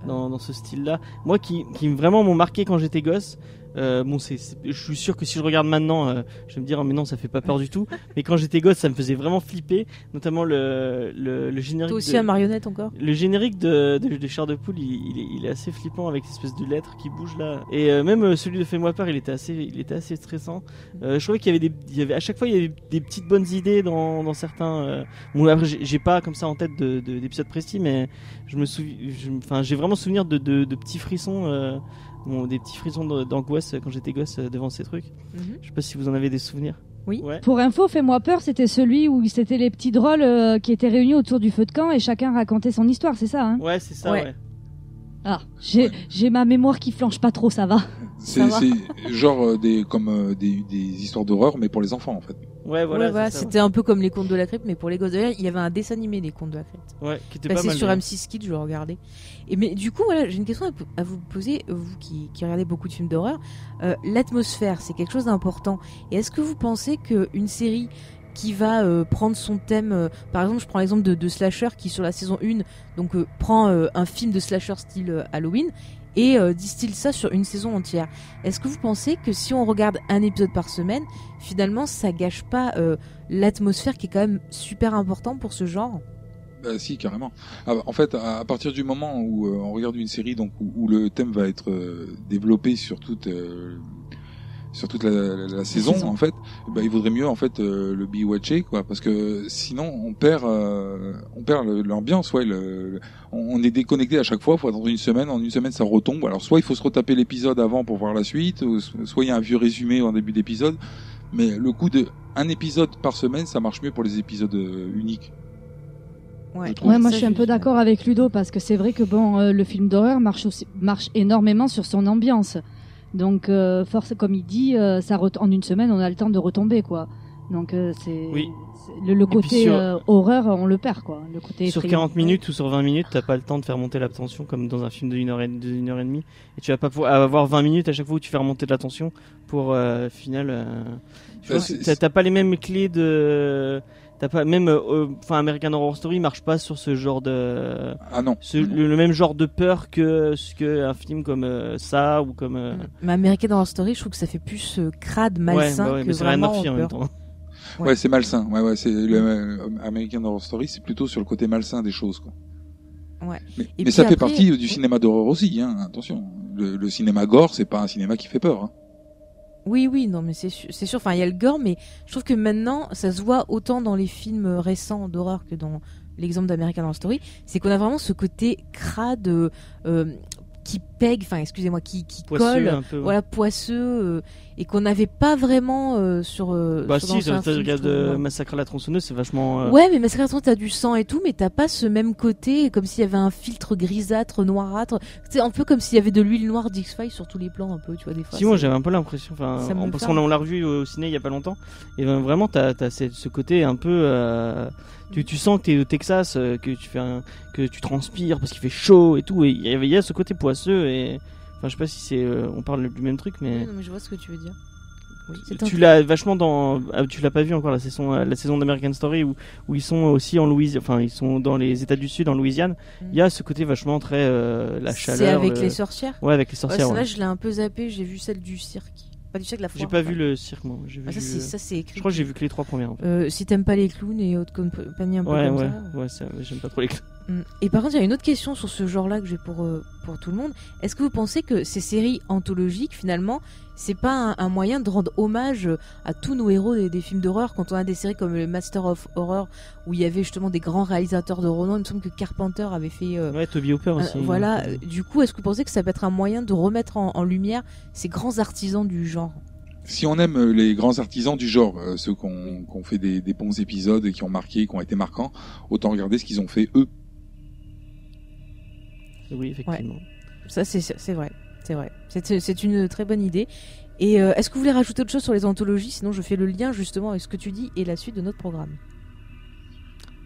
Dans, dans ce style-là ? Moi, qui, qui vraiment m'ont marqué quand j'étais gosse. Euh, bon, c'est, c'est, je suis sûr que si je regarde maintenant, euh, je vais me dire oh, mais non, ça fait pas peur du tout. Mais quand j'étais gosse, ça me faisait vraiment flipper, notamment le le, le générique. Toi aussi de, un marionnette encore. Le générique de de, de Chair de poule, il, il, il est assez flippant avec l'espèce de lettres qui bougent là. Et euh, même euh, celui de Fais-moi peur, il était assez il était assez stressant. Euh, je trouvais qu'il y avait des il y avait à chaque fois il y avait des petites bonnes idées dans dans certains. Euh... Bon, après j'ai, j'ai pas comme ça en tête de, de d'épisodes précis, mais je me souviens, enfin j'ai vraiment souvenir de de, de petits frissons. Euh... Bon, des petits frissons d'angoisse quand j'étais gosse devant ces trucs. Mm-hmm. Je sais pas si vous en avez des souvenirs. Oui. Ouais. Pour info, Fais-moi peur, c'était celui où c'était les petits drôles euh, qui étaient réunis autour du feu de camp et chacun racontait son histoire, c'est ça hein ? Ouais, c'est ça, ouais. ouais. Ah, j'ai, ouais. j'ai ma mémoire qui flanche pas trop, ça va. C'est, ça va. c'est genre euh, des, comme euh, des, des histoires d'horreur, mais pour les enfants en fait. Ouais, voilà. Ouais, voilà ça, c'était ouais. un peu comme les contes de la crypte, mais pour les gosses. D'ailleurs, il y avait un dessin animé des contes de la crypte. Ouais, qui était passé pas mal sur bien. M six Kids, je le regardais. Et mais du coup, voilà, j'ai une question à vous poser, vous qui, qui regardez beaucoup de films d'horreur. Euh, l'atmosphère, c'est quelque chose d'important. Et est-ce que vous pensez qu'une série qui va euh, prendre son thème, euh, par exemple, je prends l'exemple de, de Slasher qui sur la saison un, donc euh, prend euh, un film de Slasher style euh, Halloween et euh, distille ça sur une saison entière. Est-ce que vous pensez que si on regarde un épisode par semaine, finalement, ça gâche pas euh, l'atmosphère qui est quand même super important pour ce genre ? Bah si, carrément. Ah, en fait, à, à partir du moment où euh, on regarde une série, donc où, où le thème va être euh, développé sur toute euh, sur toute la, la, la saison, saison, en fait, bah il vaudrait mieux en fait euh, le biwatcher, quoi, parce que sinon on perd euh, on perd le, l'ambiance, ouais. Le, le, on est déconnecté à chaque fois. Faut attendre une semaine, en une semaine ça retombe. Alors soit il faut se retaper l'épisode avant pour voir la suite, ou, soit il y a un vieux résumé en début d'épisode. Mais le coup de un épisode par semaine, ça marche mieux pour les épisodes euh, uniques. Ouais. Je ouais, moi je suis un peu d'accord avec Ludo parce que c'est vrai que bon, euh, le film d'horreur marche aussi, marche énormément sur son ambiance. Donc euh, force, comme il dit, euh, ça re- en une semaine, on a le temps de retomber, quoi. Donc euh, c'est, oui. c'est le, le côté sur... euh, horreur, on le perd, quoi. Le côté sur quarante ouais. minutes ou sur vingt minutes, t'as pas le temps de faire monter la tension comme dans un film de une heure et de une heure et demie. Et tu vas pas pouvoir avoir vingt minutes à chaque fois où tu fais remonter de la tension pour euh, final. Euh, tu bah, vois, t'as, t'as pas les mêmes clés de. T'as pas même, enfin, euh, American Horror Story marche pas sur ce genre de. Ah non. Ce, le, le même genre de peur que ce que un film comme euh, ça ou comme. Euh... Mais American Horror Story, je trouve que ça fait plus euh, crade, malsain ouais, bah ouais, que mais vraiment. C'est rien à en même temps. Ouais, ouais, c'est malsain. Ouais, ouais, c'est le, American Horror Story, c'est plutôt sur le côté malsain des choses, quoi. Ouais. Mais, mais ça après, fait partie du cinéma d'horreur aussi, hein. Attention, le, le cinéma gore, c'est pas un cinéma qui fait peur. Hein. Oui, oui, non, mais c'est sûr, c'est sûr. Enfin, il y a le gore, mais je trouve que maintenant, ça se voit autant dans les films récents d'horreur que dans l'exemple d'American Horror Story, c'est qu'on a vraiment ce côté crade euh, qui pègue, enfin, excusez-moi, qui, qui poisseux, colle, un peu, ouais. Voilà, poisseux, euh, et qu'on n'avait pas vraiment euh, sur. Euh, bah sur si, ça, film, regarde euh, Massacre à la tronçonneuse, c'est vachement. Euh... Ouais, mais Massacre à la tronçonneuse, t'as du sang et tout, mais t'as pas ce même côté, comme s'il y avait un filtre grisâtre, noirâtre. C'est un peu comme s'il y avait de l'huile noire d'X-Files sur tous les plans, un peu, tu vois, des fois. Si, moi, j'avais un peu l'impression, enfin, en, parce qu'on on l'a revu au ciné il y a pas longtemps, et ben, vraiment, t'as, t'as ce côté un peu. Euh, tu, tu sens que t'es au Texas, euh, que tu fais un, que tu transpires parce qu'il fait chaud et tout, et il y, y a ce côté poisseux et. Enfin, je sais pas si c'est, euh, on parle du même truc, mais. Oui, non, mais je vois ce que tu veux dire. Oui, c'est tu l'as vachement dans. Ah, tu l'as pas vu encore la saison, la saison d'American Story où où ils sont aussi en Louisiane, enfin ils sont dans les États du Sud en Louisiane. Il mm. y a ce côté vachement très euh, la chaleur. C'est avec le... les sorcières. Ouais, avec les sorcières. Ouais, là, ouais. Je l'ai un peu zappé. J'ai vu celle du cirque. Pas du cirque, la foire. J'ai pas enfin. vu le cirque, moi. J'ai vu ah, ça, c'est, ça c'est écrit. Je crois que j'ai vu que les trois premières. En fait. euh, si t'aimes pas les clowns et autres compagnies un peu ouais, comme ouais. ça. Ouais, ouais, ça, j'aime pas trop les clowns. Et par contre, il y a une autre question sur ce genre-là que j'ai pour, euh, pour tout le monde. Est-ce que vous pensez que ces séries anthologiques, finalement, c'est pas un, un moyen de rendre hommage à tous nos héros des, des films d'horreur quand on a des séries comme le Master of Horror où il y avait justement des grands réalisateurs de romans. Il me semble que Carpenter avait fait. Euh, ouais, Toby Hooper aussi. Euh, voilà. Du coup, est-ce que vous pensez que ça peut être un moyen de remettre en, en lumière ces grands artisans du genre ? Si on aime les grands artisans du genre, euh, ceux qui ont qu'on fait des, des bons épisodes, qui ont marqué, qui ont été marquants, autant regarder ce qu'ils ont fait eux. Oui, effectivement. Ouais. Ça, c'est, c'est vrai. C'est vrai. C'est, c'est une très bonne idée. Et euh, est-ce que vous voulez rajouter autre chose sur les anthologies ? Sinon, je fais le lien justement avec ce que tu dis et la suite de notre programme.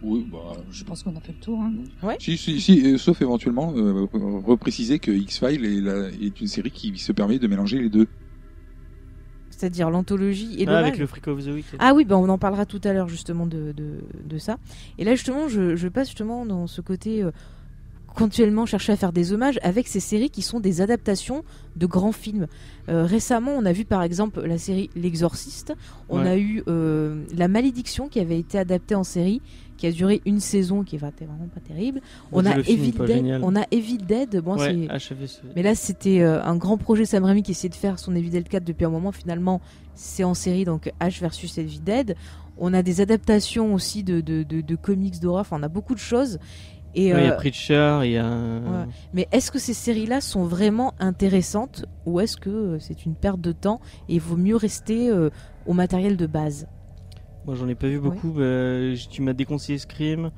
Oui, bah. Je pense qu'on a fait le tour. Hein. Ouais. Si, si, si euh, sauf éventuellement euh, repréciser que X-Files est, la, est une série qui se permet de mélanger les deux. C'est-à-dire l'anthologie et ah, l'hommage. Avec le Freak of the Week. Ah oui, ben on en parlera tout à l'heure justement de, de, de ça. Et là justement, je, je passe justement dans ce côté. Euh, continuellement chercher à faire des hommages avec ces séries qui sont des adaptations de grands films. Euh, récemment, on a vu par exemple la série L'Exorciste, on ouais. a eu euh, La Malédiction qui avait été adaptée en série, qui a duré une saison, qui est vraiment pas terrible. On a, Evil Dead, on a Evil Dead, bon, ouais, c'est... Ce... mais là c'était euh, un grand projet Sam Raimi qui essayait de faire son Evil Dead quatre depuis un moment, finalement c'est en série, donc H versus Evil Dead. On a des adaptations aussi de, de, de, de comics d'horreur, enfin, on a beaucoup de choses. Et ouais, euh... Il y a Preacher, il y a... Ouais. Mais est-ce que ces séries-là sont vraiment intéressantes ou est-ce que c'est une perte de temps et il vaut mieux rester euh, au matériel de base ? Moi, j'en ai pas vu beaucoup. Ouais. Bah, tu m'as déconseillé Scream. Euh...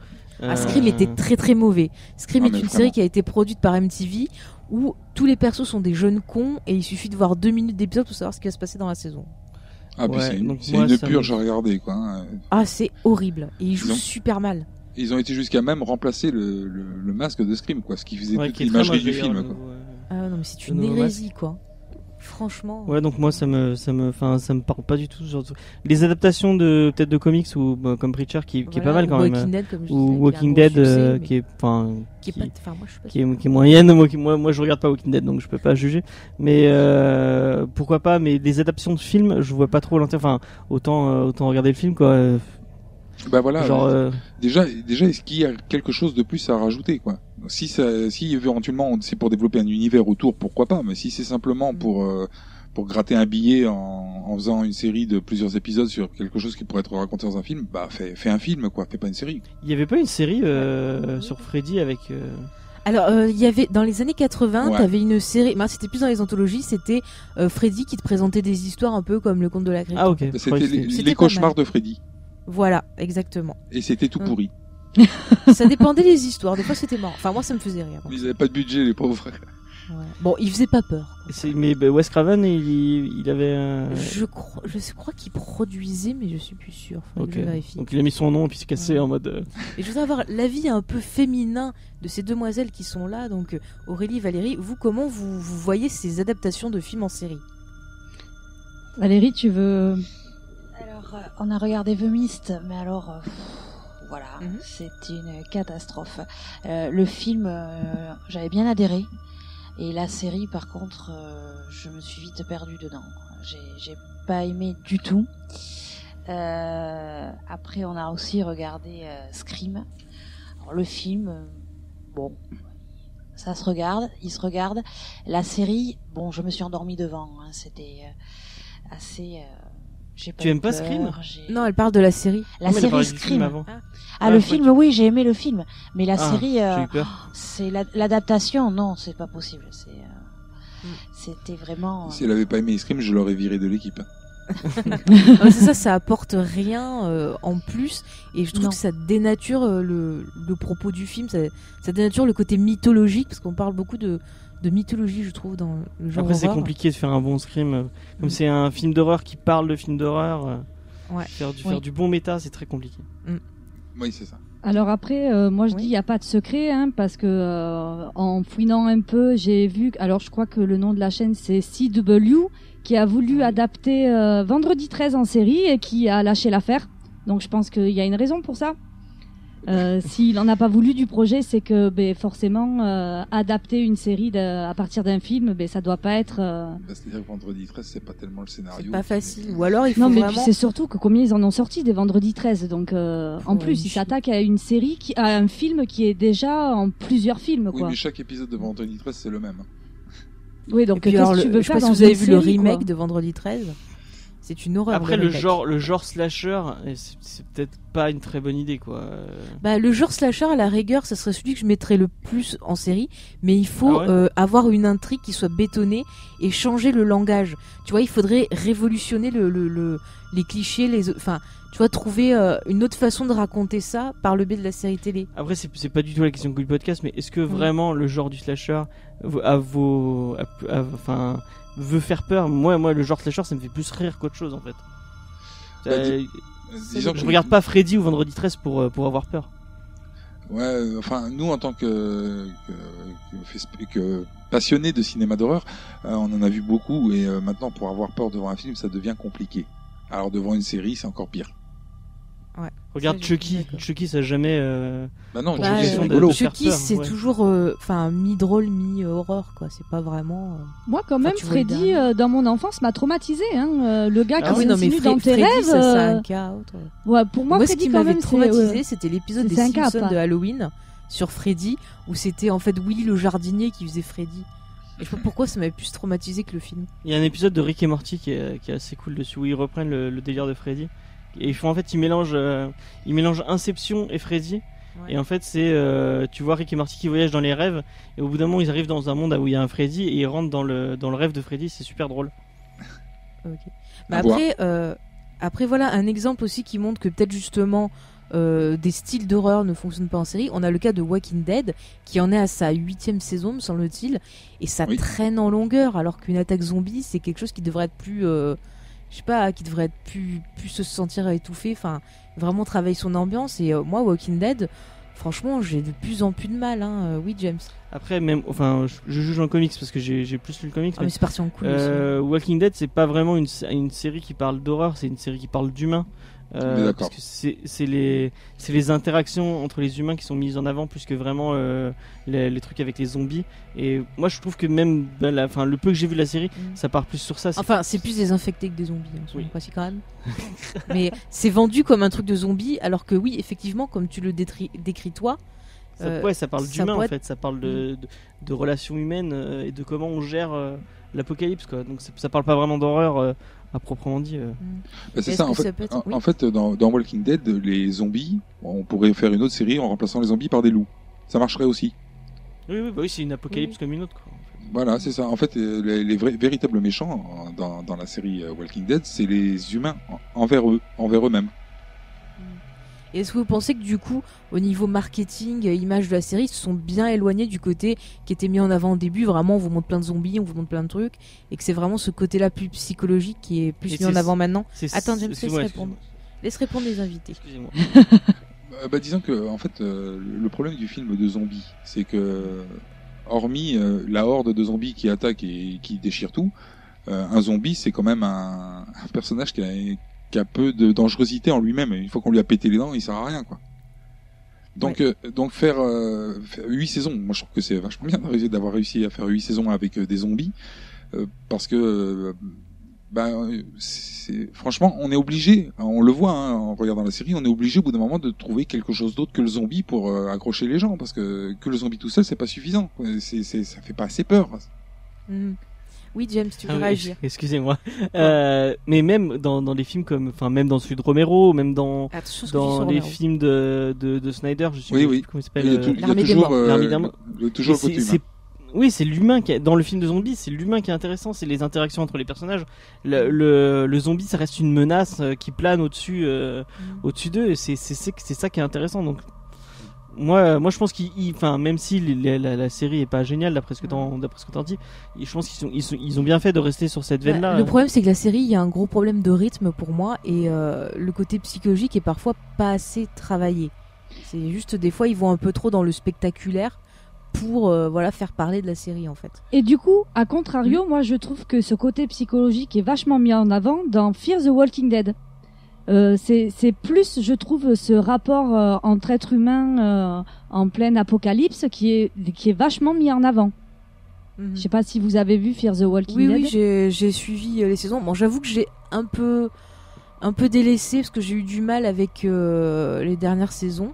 Ah, Scream était très très mauvais. Scream non, est une vraiment. série qui a été produite par M T V où tous les persos sont des jeunes cons et il suffit de voir deux minutes d'épisode pour savoir ce qui va se passer dans la saison. Ah, ouais, puis c'est une, c'est moi, une purge me... à regarder, quoi. Ah, c'est horrible. Et ils jouent non. super mal. Ils ont été jusqu'à même remplacer le, le, le masque de Scream, quoi, ce qui faisait ouais, toute qui l'imagerie du film. Nouveau, quoi. Ah non, mais c'est une hérésie, quoi. Franchement. Ouais, donc moi ça me, ça me, enfin ça me parle pas du tout. Genre, les adaptations de peut-être de comics ou bah, comme Preacher qui, qui voilà, est pas mal quand Walking même. Dead, comme je ou Walking Dead, euh, qui est, enfin, qui, qui est, pas, moi, je pas qui est, qui est moyenne. Moi, qui, moi, moi, je regarde pas Walking Dead, donc je peux pas juger. Mais euh, pourquoi pas. Mais des adaptations de films, je vois pas trop l'intérêt. Enfin, autant, euh, autant regarder le film, quoi. Bah voilà. Genre, euh... Déjà, déjà, est-ce qu'il y a quelque chose de plus à rajouter, quoi ? Si, ça, si éventuellement c'est pour développer un univers autour, pourquoi pas ? Mais si c'est simplement pour euh, pour gratter un billet en, en faisant une série de plusieurs épisodes sur quelque chose qui pourrait être raconté dans un film, bah fais, fais un film, quoi. Fais pas une série. Il y avait pas une série euh, ouais. sur Freddy avec. Euh... Alors, il euh, y avait dans les années quatre-vingts, ouais. t'avais une série. Bah, c'était plus dans les anthologies. C'était euh, Freddy qui te présentait des histoires un peu comme le conte de la crypte. Ah ok. Bah, c'était les, c'était les cauchemars de Freddy. Voilà, exactement. Et c'était tout pourri. Ça dépendait des histoires. Des fois, c'était marrant. Enfin, moi, ça me faisait rire. Mais ils avaient pas de budget, les pauvres frères. Ouais. Bon, ils faisaient pas peur. C'est... Mais bah, Wes Craven, il, il avait. Un... Je crois, je crois qu'il produisait, mais je suis plus sûre. Okay. Donc il a mis son nom et puis s'est cassé ouais. en mode. Euh... Et je voudrais avoir l'avis un peu féminin de ces demoiselles qui sont là. Donc Aurélie, Valérie, vous comment vous, vous voyez ces adaptations de films en série ? Valérie, tu veux. On a regardé The Mist, mais alors euh, pff, voilà, mm-hmm. c'est une catastrophe. Euh, le film, euh, j'avais bien adhéré, et la série, par contre, euh, je me suis vite perdue dedans. J'ai, j'ai pas aimé du tout. Euh, après, on a aussi regardé euh, Scream. Alors, le film, euh, bon, ça se regarde, il se regarde. La série, bon, je me suis endormie devant. Hein, c'était euh, assez. Euh, j'ai pas tu aimes peur, pas Scream ? J'ai... Non, elle parle de la série. La non, série Scream. Avant. Ah, ah ouais, le film, tu... oui, j'ai aimé le film, mais la ah, série, euh, oh, c'est la, l'adaptation. Non, c'est pas possible. C'est, euh, mm. c'était vraiment. Euh... Si elle avait pas aimé Scream, je l'aurais viré de l'équipe. C'est ça, ça apporte rien euh, en plus, et je trouve non. que ça dénature euh, le, le propos du film, ça, ça dénature le côté mythologique, parce qu'on parle beaucoup de, de mythologie, je trouve, dans le genre. Après, horreur. C'est compliqué de faire un bon Scream, euh, comme mmh. c'est un film d'horreur qui parle de film d'horreur, euh, ouais. faire, du, oui. faire du bon méta, c'est très compliqué. Mmh. Oui, c'est ça. Alors après, euh, moi je oui. dis il n'y a pas de secret, hein, parce que euh, en fouinant un peu, j'ai vu, alors je crois que le nom de la chaîne c'est C W, qui a voulu oui. adapter euh, Vendredi treize en série et qui a lâché l'affaire. Donc je pense qu'il y a une raison pour ça. Euh, s'il n'en a pas voulu du projet, c'est que ben, forcément, euh, adapter une série de, à partir d'un film, ben, ça ne doit pas être... Euh... Bah, c'est-à-dire que Vendredi treize, ce n'est pas tellement le scénario. C'est pas facile. Ou alors, il faut non, mais vraiment... puis, c'est surtout que combien ils en ont sorti des Vendredi treize. Donc, euh, en plus, ils s'attaquent à une série, qui, à un film qui est déjà en plusieurs films. Quoi. Oui, mais chaque épisode de Vendredi treize, c'est le même. Oui, donc qu'est-ce que tu veux faire dans une série ? Je sais pas si vous avez vu le remake quoi. de Vendredi treize. C'est une horreur. Après, le genre, le genre slasher, c'est, c'est peut-être pas une très bonne idée, quoi. Bah, le genre slasher, à la rigueur, ça serait celui que je mettrais le plus en série, mais il faut ah ouais euh, avoir une intrigue qui soit bétonnée et changer le langage. Tu vois, il faudrait révolutionner le, le, le, les clichés, les, enfin, tu vois, trouver euh, une autre façon de raconter ça par le biais de la série télé. Après, c'est, c'est pas du tout la question du podcast, mais est-ce que vraiment oui. le genre du slasher, à vos, enfin. veut faire peur. Moi, moi, le genre slasher, ça me fait plus rire qu'autre chose, en fait. Bah, dis- disons que je regarde pas Freddy ou Vendredi treize pour, pour avoir peur. Ouais, enfin, nous, en tant que, que, que passionnés de cinéma d'horreur, euh, on en a vu beaucoup, et euh, maintenant, pour avoir peur devant un film, ça devient compliqué. Alors, devant une série, c'est encore pire. Ouais. Regarde Chucky, Chucky ça jamais. Euh... Bah non, bah, Chucky, euh, de Chucky peur, c'est ouais. toujours, enfin euh, mi drôle, mi horreur quoi. C'est pas vraiment. Euh... Moi quand même, Freddy euh, dans mon enfance m'a traumatisé. Hein. Euh, le gars ah, qui oui, s'insinue Fre- dans tes Freddy, rêves. Ça, c'est un cas. Autre. Ouais, pour moi, moi Freddy, ce qui quand m'avait même, traumatisé, euh... c'était l'épisode c'est des Simpsons cas, de Halloween sur Freddy où c'était en fait Willy le jardinier qui faisait Freddy. Et je sais pas pourquoi ça m'avait plus traumatisé que le film. Il y a un épisode de Rick et Morty qui est, qui est assez cool dessus où ils reprennent le, le délire de Freddy. Et en fait, ils mélangent, euh, ils mélangent Inception et Freddy. Ouais. Et en fait, c'est, euh, tu vois, Rick et Morty qui voyagent dans les rêves. Et au bout d'un moment, ils arrivent dans un monde où il y a un Freddy et ils rentrent dans le dans le rêve de Freddy. C'est super drôle. Ok. Mais après, euh, après voilà un exemple aussi qui montre que peut-être justement euh, des styles d'horreur ne fonctionnent pas en série. On a le cas de Walking Dead qui en est à sa huitième saison, me semble-t-il, et ça oui. traîne en longueur. Alors qu'une attaque zombie, c'est quelque chose qui devrait être plus euh, je sais pas, qui devrait être plus, plus se sentir étouffé, enfin, vraiment travailler son ambiance. Et euh, moi, Walking Dead, franchement, j'ai de plus en plus de mal, hein. Euh, oui, James. Après, même, enfin, je, je juge en comics parce que j'ai, j'ai plus lu le comics. Ah, mais, mais c'est parti en couille euh, aussi. Walking Dead, c'est pas vraiment une, une série qui parle d'horreur, c'est une série qui parle d'humains. Euh, d'accord. Parce que c'est, c'est, les, c'est les interactions entre les humains qui sont mises en avant plus que vraiment euh, les, les trucs avec les zombies. Et moi je trouve que même ben, la, fin, le peu que j'ai vu de la série, mmh. ça part plus sur ça. C'est enfin, plus... c'est plus des infectés que des zombies, hein, oui. pas si quand même. Mais c'est vendu comme un truc de zombie, alors que oui, effectivement, comme tu le détri- décris toi. Ça, euh, ouais, ça parle ça d'humain en fait, être... ça parle de, de, de relations humaines euh, et de comment on gère euh, l'apocalypse, quoi. Donc ça, ça parle pas vraiment d'horreur. Euh, à proprement dit. Euh... Bah c'est ça, en fait, ça être... en, oui. en fait dans, dans Walking Dead, les zombies, on pourrait faire une autre série en remplaçant les zombies par des loups. Ça marcherait aussi. Oui, oui, bah oui c'est une apocalypse oui. comme une autre. Quoi, en fait. Voilà, c'est ça. En fait, les, les vrais, véritables méchants dans, dans la série Walking Dead, c'est les humains envers eux, envers eux-mêmes. Et est-ce que vous pensez que du coup, au niveau marketing, image de la série, ils se sont bien éloignés du côté qui était mis en avant au début, vraiment on vous montre plein de zombies, on vous montre plein de trucs, et que c'est vraiment ce côté-là plus psychologique qui est plus et mis en avant maintenant. Attends, James, laisse répondre. Laisse répondre les invités. Excusez-moi. bah, bah, disons que, en fait, euh, le problème du film de zombies, c'est que, hormis euh, la horde de zombies qui attaque et qui déchire tout, euh, un zombie, c'est quand même un, un personnage qui a... qui a peu de dangerosité en lui-même. Une fois qu'on lui a pété les dents, il sert à rien, quoi. Donc, ouais. euh, donc faire euh, huit saisons, moi je trouve que c'est vachement bien d'avoir réussi à faire huit saisons avec euh, des zombies, euh, parce que euh, ben, c'est... franchement, on est obligé, on le voit hein, en regardant la série, on est obligé au bout d'un moment de trouver quelque chose d'autre que le zombie pour euh, accrocher les gens, parce que que le zombie tout seul, c'est pas suffisant. C'est, c'est, ça fait pas assez peur. Mmh. Oui, James, tu veux ah, réagir. Excusez-moi. Euh, mais même dans, dans les films comme, enfin, même dans celui de Romero, même dans, ah, dans les Romero. films de, de, de Snyder, je sais, oui, oui. comment il s'appelle. Il y a, tout, il y a toujours, euh, l'armée des morts. Le, toujours le côté humain. Oui, c'est l'humain qui a... dans le film de zombie, c'est l'humain qui est intéressant, c'est les interactions entre les personnages. Le, le, le zombie, ça reste une menace qui plane au-dessus, euh, mmh. au-dessus d'eux. Et c'est, c'est, c'est, c'est ça qui est intéressant. Donc, moi, moi, je pense qu'il, il, enfin, même si la, la, la série est pas géniale d'après ce que t'en, d'après ce que t'en dis, je pense qu'ils sont, ils, sont, ils ont bien fait de rester sur cette veine-là. Le problème, c'est que la série, il y a un gros problème de rythme pour moi, et euh, le côté psychologique est parfois pas assez travaillé. C'est juste des fois, ils vont un peu trop dans le spectaculaire. Pour euh, voilà, faire parler de la série en fait. Et du coup, à contrario, mmh. moi je trouve que ce côté psychologique est vachement mis en avant dans Fear the Walking Dead. Euh, c'est, c'est plus, je trouve, ce rapport euh, entre êtres humains euh, en plein apocalypse qui est, qui est vachement mis en avant. Mmh. Je sais pas si vous avez vu Fear the Walking oui, Dead. Oui, oui, j'ai, j'ai suivi euh, les saisons. Bon, j'avoue que j'ai un peu, un peu délaissé parce que j'ai eu du mal avec euh, les dernières saisons.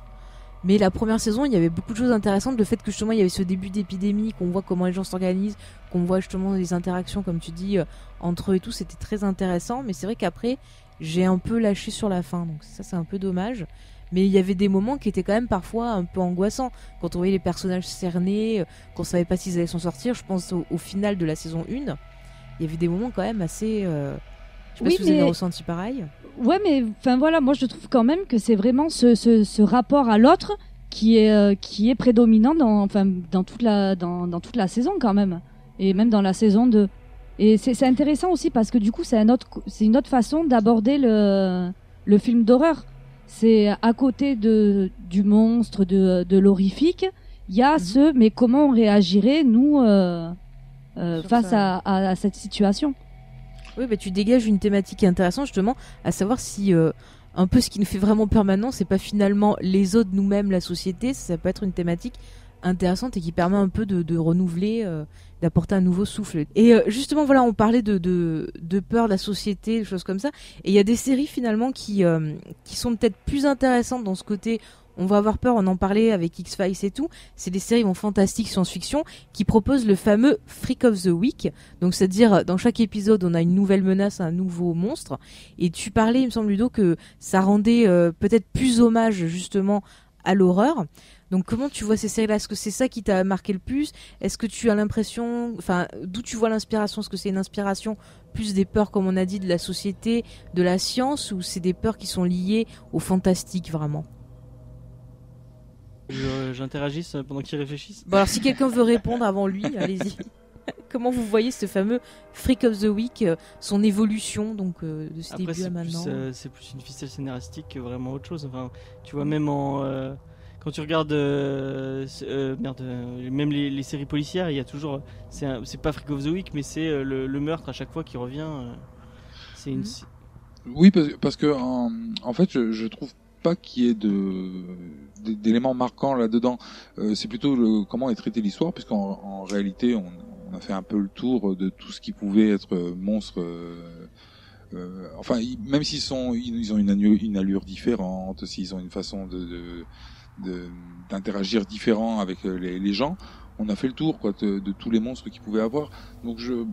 Mais la première saison, il y avait beaucoup de choses intéressantes. Le fait que justement, il y avait ce début d'épidémie, qu'on voit comment les gens s'organisent, qu'on voit justement les interactions, comme tu dis, entre eux et tout, c'était très intéressant. Mais c'est vrai qu'après, j'ai un peu lâché sur la fin. Donc ça, c'est un peu dommage. Mais il y avait des moments qui étaient quand même parfois un peu angoissants. Quand on voyait les personnages cernés, qu'on savait pas s'ils allaient s'en sortir. Je pense au, au final de la saison un, il y avait des moments quand même assez... Euh... Je sais pas oui, si vous mais... avez ressenti pareil. Ouais, mais enfin voilà, moi je trouve quand même que c'est vraiment ce ce, ce rapport à l'autre qui est euh, qui est prédominant dans enfin dans toute la dans dans toute la saison quand même, et même dans la saison deux. Et c'est c'est intéressant aussi parce que du coup c'est un autre c'est une autre façon d'aborder le le film d'horreur. C'est à côté de du monstre, de de l'horrifique, il y a mmh. ce mais comment on réagirait nous euh, euh, face à, à à cette situation. Oui, bah, tu dégages une thématique intéressante justement, à savoir si euh, un peu ce qui nous fait vraiment peur maintenant, c'est pas finalement les autres, nous-mêmes, la société. Ça, ça peut être une thématique intéressante et qui permet un peu de, de renouveler, euh, d'apporter un nouveau souffle. Et euh, justement, voilà, on parlait de, de, de peur de la société, des choses comme ça. Et il y a des séries finalement qui, euh, qui sont peut-être plus intéressantes dans ce côté. On va avoir peur, on en parlait avec X-Files et tout. C'est des séries bon, fantastiques, science-fiction, qui proposent le fameux Freak of the Week. Donc, c'est-à-dire, dans chaque épisode, on a une nouvelle menace, un nouveau monstre. Et tu parlais, il me semble, Ludo, que ça rendait euh, peut-être plus hommage, justement, à l'horreur. Donc, comment tu vois ces séries-là ? Est-ce que c'est ça qui t'a marqué le plus ? Est-ce que tu as l'impression... Enfin, d'où tu vois l'inspiration ? Est-ce que c'est une inspiration plus des peurs, comme on a dit, de la société, de la science, ou c'est des peurs qui sont liées au fantastique, vraiment ? Je, j'interagisse pendant qu'ils réfléchissent. Bon, alors si quelqu'un veut répondre avant lui, allez-y. Comment vous voyez ce fameux Freak of the Week, son évolution donc euh, de ce Après, début à maintenant plus, euh, c'est plus une ficelle scénaristique que vraiment autre chose. Enfin, tu vois, même en euh, quand tu regardes euh, euh, merde, euh, même les, les séries policières, il y a toujours c'est, un, c'est pas Freak of the Week, mais c'est euh, le, le meurtre à chaque fois qui revient. Euh, c'est une. Mm-hmm. Oui, parce, parce que en, en fait, je, je trouve. Pas qu'il y ait de, d'éléments marquants là-dedans. Euh, c'est plutôt le, comment est traitée l'histoire, puisqu'en en réalité, on, on a fait un peu le tour de tout ce qui pouvait être monstre. Euh, euh, enfin, ils, même s'ils sont, ils ont une allure, une allure différente, s'ils ont une façon de, de, de d'interagir différent avec les, les gens, on a fait le tour quoi, de, de tous les monstres qu'ils pouvaient avoir. Donc je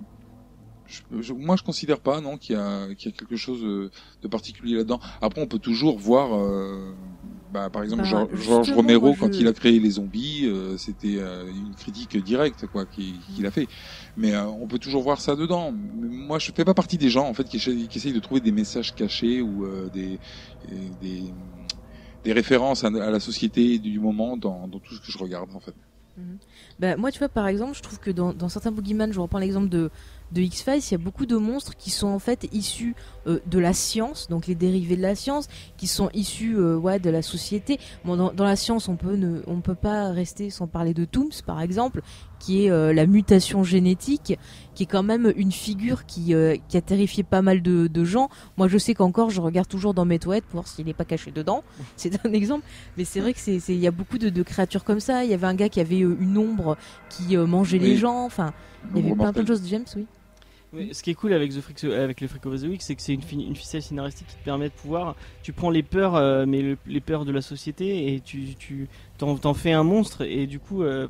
Je, je, moi, je considère pas, non, qu'il y a, qu'il y a quelque chose de, de particulier là-dedans. Après, on peut toujours voir, euh, bah, par exemple, bah, George Romero moi, je... quand il a créé les zombies, euh, c'était euh, une critique directe, quoi, qu'il, qu'il a fait. Mais euh, on peut toujours voir ça dedans. Mais moi, je fais pas partie des gens, en fait, qui, qui essayent de trouver des messages cachés ou euh, des, des, des références à, à la société du moment dans, dans tout ce que je regarde, en fait. Mmh. Bah, moi, tu vois, par exemple, je trouve que dans, dans certains boogeyman, je reprends l'exemple de de X-Files, il y a beaucoup de monstres qui sont en fait issus euh, de la science, donc les dérivés de la science, qui sont issus euh, ouais, de la société. Bon, dans, dans la science, on peut ne, on peut pas rester sans parler de Tooms, par exemple, qui est euh, la mutation génétique, qui est quand même une figure qui, euh, qui a terrifié pas mal de, de gens. Moi, je sais qu'encore, je regarde toujours dans mes toilettes pour voir s'il n'est pas caché dedans. C'est un exemple, mais c'est vrai que c'est, c'est, il y a beaucoup de, de créatures comme ça. Il y avait un gars qui avait euh, une ombre qui euh, mangeait oui. les gens. Enfin, il y avait plein, plein de choses. James, oui. Mais ce qui est cool avec, The Freak, avec le Freak of the Week, c'est que c'est une, une ficelle scénaristique qui te permet de pouvoir. Tu prends les peurs, euh, mais le, les peurs de la société, et tu, tu t'en, t'en fais un monstre, et du coup, euh,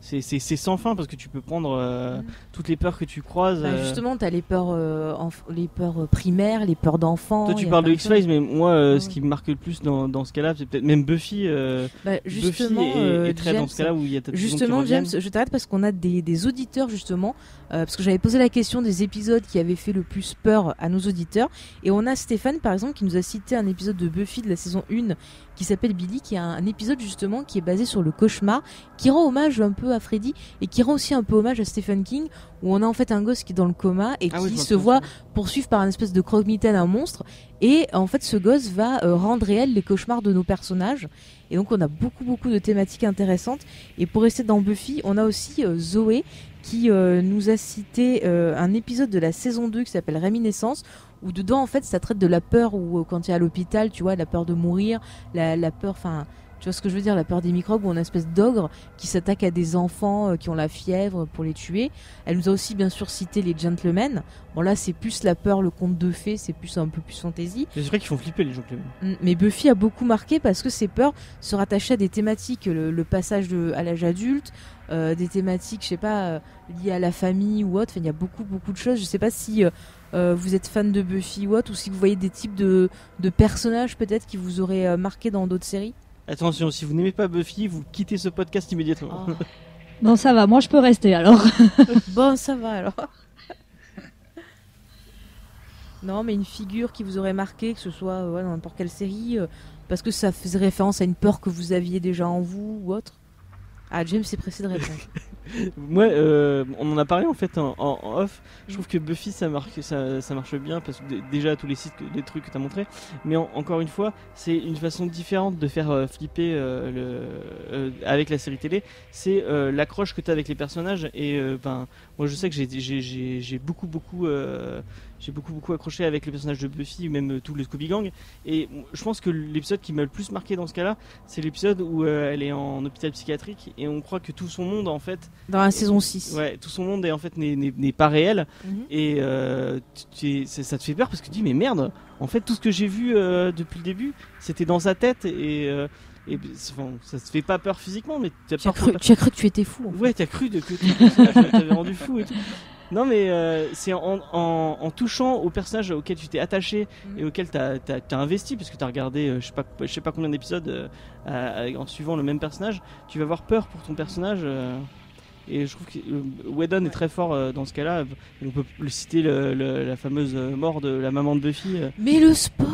c'est, c'est, c'est sans fin parce que tu peux prendre euh, mmh. toutes les peurs que tu croises. Bah, justement, euh... t'as les peurs, euh, enf- les peurs primaires, les peurs d'enfants. Toi, tu parles de X-Files, mais moi, euh, ouais. ce qui me marque le plus dans, dans ce cas-là, c'est peut-être même Buffy. Euh, bah, justement, Buffy euh, est, est très James, dans ce cas-là où il y a ta Justement, James, je t'arrête parce qu'on a des, des auditeurs, justement, euh, parce que j'avais posé la question des épisodes qui avaient fait le plus peur à nos auditeurs, et on a Stéphane par exemple qui nous a cité un épisode de Buffy de la saison un qui s'appelle Billy, qui est un épisode justement qui est basé sur le cauchemar, qui rend hommage un peu à Freddy et qui rend aussi un peu hommage à Stephen King, où on a en fait un gosse qui est dans le coma et ah qui oui, se voit poursuivre par une espèce de croque-mitaine un monstre, et en fait ce gosse va euh, rendre réel les cauchemars de nos personnages. Et donc on a beaucoup beaucoup de thématiques intéressantes, et pour rester dans Buffy, on a aussi euh, Zoé qui euh, nous a cité euh, un épisode de la saison deux qui s'appelle Réminiscence, où dedans en fait ça traite de la peur, où euh, quand tu es à l'hôpital, tu vois, la peur de mourir, la, la peur, enfin tu vois ce que je veux dire, la peur des microbes, où on a une espèce d'ogre qui s'attaque à des enfants euh, qui ont la fièvre pour les tuer. Elle nous a aussi bien sûr cité les gentlemen. Bon là c'est plus la peur, le conte de fées, c'est plus un peu plus fantaisie. C'est vrai qu'ils font flipper les gentlemen. Mais Buffy a beaucoup marqué parce que ces peurs se rattachaient à des thématiques, le, le passage de, à l'âge adulte, Euh, des thématiques, je sais pas, euh, liées à la famille ou autre. Enfin, il y a beaucoup, beaucoup de choses. Je sais pas si euh, euh, vous êtes fan de Buffy ou autre, ou si vous voyez des types de, de personnages peut-être qui vous auraient euh, marqué dans d'autres séries. Attention, si vous n'aimez pas Buffy, vous quittez ce podcast immédiatement. Oh. Non, ça va. Moi, je peux rester alors. Bon, ça va alors. Non, mais une figure qui vous aurait marqué, que ce soit euh, ouais, dans n'importe quelle série, euh, parce que ça faisait référence à une peur que vous aviez déjà en vous ou autre. Ah, James s'est pressé de répondre. Moi, euh, on en a parlé en fait en, en, en off. Je trouve que Buffy ça marque, ça, ça marche bien parce que d- déjà tous les sites, que, les trucs que t'as montré. Mais en, encore une fois, c'est une façon différente de faire euh, flipper euh, le, euh, avec la série télé. C'est euh, l'accroche que t'as avec les personnages. Et euh, ben, moi je sais que j'ai, j'ai, j'ai, j'ai beaucoup, beaucoup, euh, j'ai beaucoup, beaucoup accroché avec les personnages de Buffy, même euh, tout le Scooby Gang. Et je pense que l'épisode qui m'a le plus marqué dans ce cas-là, c'est l'épisode où euh, elle est en hôpital psychiatrique et on croit que tout son monde en fait. Dans la saison six. Ouais, tout son monde est, en fait, n'est, n'est, n'est pas réel. Mm-hmm. Et euh, tu, tu, ça te fait peur parce que tu te dis, mais merde, en fait, tout ce que j'ai vu euh, depuis le début, c'était dans sa tête. Et, euh, et enfin, ça te fait pas peur physiquement, mais tu as peur. Cru, tu as cru que tu étais fou. En fait. Ouais, tu as cru de, que tu t'avais rendu fou et tout. Non, mais euh, c'est en, en, en touchant aux personnages auxquels tu t'es attaché et auxquels tu as investi, parce que tu as regardé euh, je sais pas, je sais pas combien d'épisodes euh, à, à, en suivant le même personnage, tu vas avoir peur pour ton personnage. Euh, Et je trouve que Whedon est très fort euh, dans ce cas-là. On peut le citer le, le, la fameuse mort de la maman de Buffy. Euh. Mais le spoil.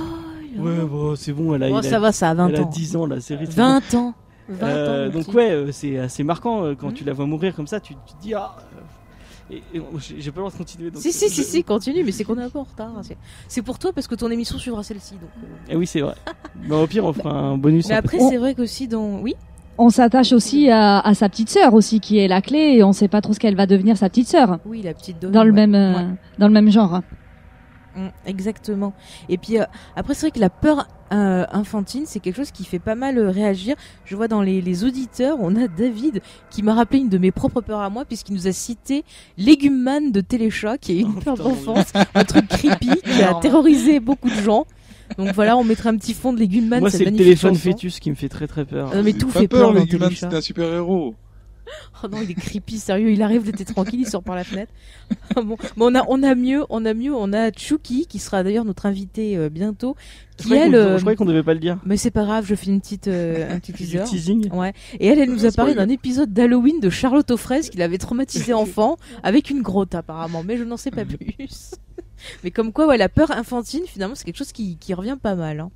Ouais, bon, c'est bon. Elle a, oh, elle a, ça va, ça a vingt ans. Elle a dix ans la série. vingt ans. vingt euh, ans. Donc aussi. Ouais, euh, c'est assez marquant euh, quand mmh. tu la vois mourir comme ça. Tu, tu te dis ah. Euh, et, et, j'ai, j'ai pas le droit de continuer. Donc si si je... si si continue, mais c'est qu'on est encore en retard. C'est, c'est pour toi parce que ton émission suivra celle-ci. Donc. Eh oui, c'est vrai. Mais au pire, on fera un bonus. Mais après, c'est vrai qu'aussi dans oui. On s'attache aussi à, à sa petite sœur aussi qui est la clé, et on sait pas trop ce qu'elle va devenir sa petite sœur. Oui, la petite Donna. Dans le ouais. même euh, ouais. dans le même genre. Mmh, exactement. Et puis euh, après c'est vrai que la peur euh, infantile, c'est quelque chose qui fait pas mal euh, réagir. Je vois dans les, les auditeurs, on a David qui m'a rappelé une de mes propres peurs à moi, puisqu'il nous a cité Légume Man de Téléchoc, qui est une oh, peur d'enfance, un truc creepy qui a terrorisé beaucoup de gens. Donc voilà, on mettra un petit fond de Légume Man. Moi, c'est le téléphone chanson. Fœtus qui me fait très très peur. Euh, mais c'est tout fait peur, peur Légume Man, c'est un super héros. Oh non, il est creepy, sérieux. Il arrive, t'es tranquille, il sort par la fenêtre. Bon, bon, on a, on a mieux, on a mieux, on a Chucky qui sera d'ailleurs notre invité euh, bientôt. Qui je, elle, crois euh, je croyais qu'on devait pas le dire. Mais c'est pas grave, je fais une petite, euh, un petit teaser. Teasing. Ouais. Et elle, elle nous a parlé d'un épisode d'Halloween de Charlotte aux fraises qui l'avait traumatisé enfant avec une grotte apparemment, mais je n'en sais pas plus. Mais comme quoi, ouais, la peur infantile, finalement, c'est quelque chose qui, qui revient pas mal. Hein.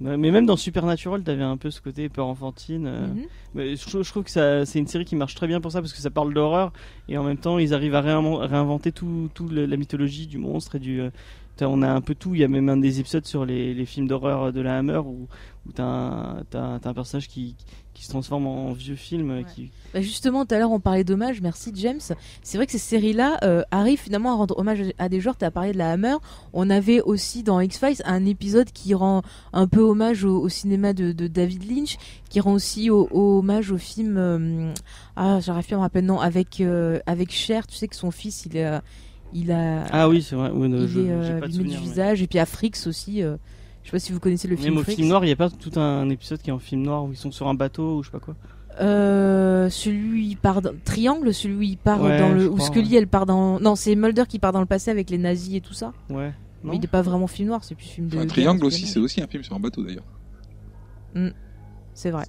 Ouais, mais même dans Supernatural, t'avais un peu ce côté peur enfantine. Euh, mm-hmm. mais je, je trouve que ça, c'est une série qui marche très bien pour ça, parce que ça parle d'horreur, et en même temps, ils arrivent à réin- réinventer toute tout la mythologie du monstre et du... Euh, on a un peu tout, il y a même un des épisodes sur les, les films d'horreur de la Hammer où, où t'as, un, t'as, t'as un personnage qui, qui se transforme en vieux film. Ouais. Qui... Bah justement, tout à l'heure on parlait d'hommage, merci James. C'est vrai que ces séries-là euh, arrivent finalement à rendre hommage à des genres. T'as parlé de la Hammer, on avait aussi dans X-Files un épisode qui rend un peu hommage au, au cinéma de, de David Lynch, qui rend aussi au, au hommage au film, euh, ah j'arrive plus à me rappeler, non, avec, euh, avec Cher, tu sais que son fils il est... Euh, Il a. Ah oui, c'est vrai. Ouais, non, il je, est, euh, j'ai pas de lunettes souvenir, du visage. Mais... Et puis Afrix aussi. Euh, je sais pas si vous connaissez le film. Même au Frix. Film noir, il n'y a pas tout un épisode qui est en film noir où ils sont sur un bateau ou je sais pas quoi. Euh, celui il part dans... Triangle, celui où il part ouais, dans le. Ou Scully, ouais. Elle part dans. Non, c'est Mulder qui part dans le passé avec les nazis et tout ça. Ouais. Non. Mais il n'est pas vraiment film noir, c'est plus film de. Enfin, Triangle aussi, c'est aussi un film sur un bateau d'ailleurs. Mmh, c'est vrai.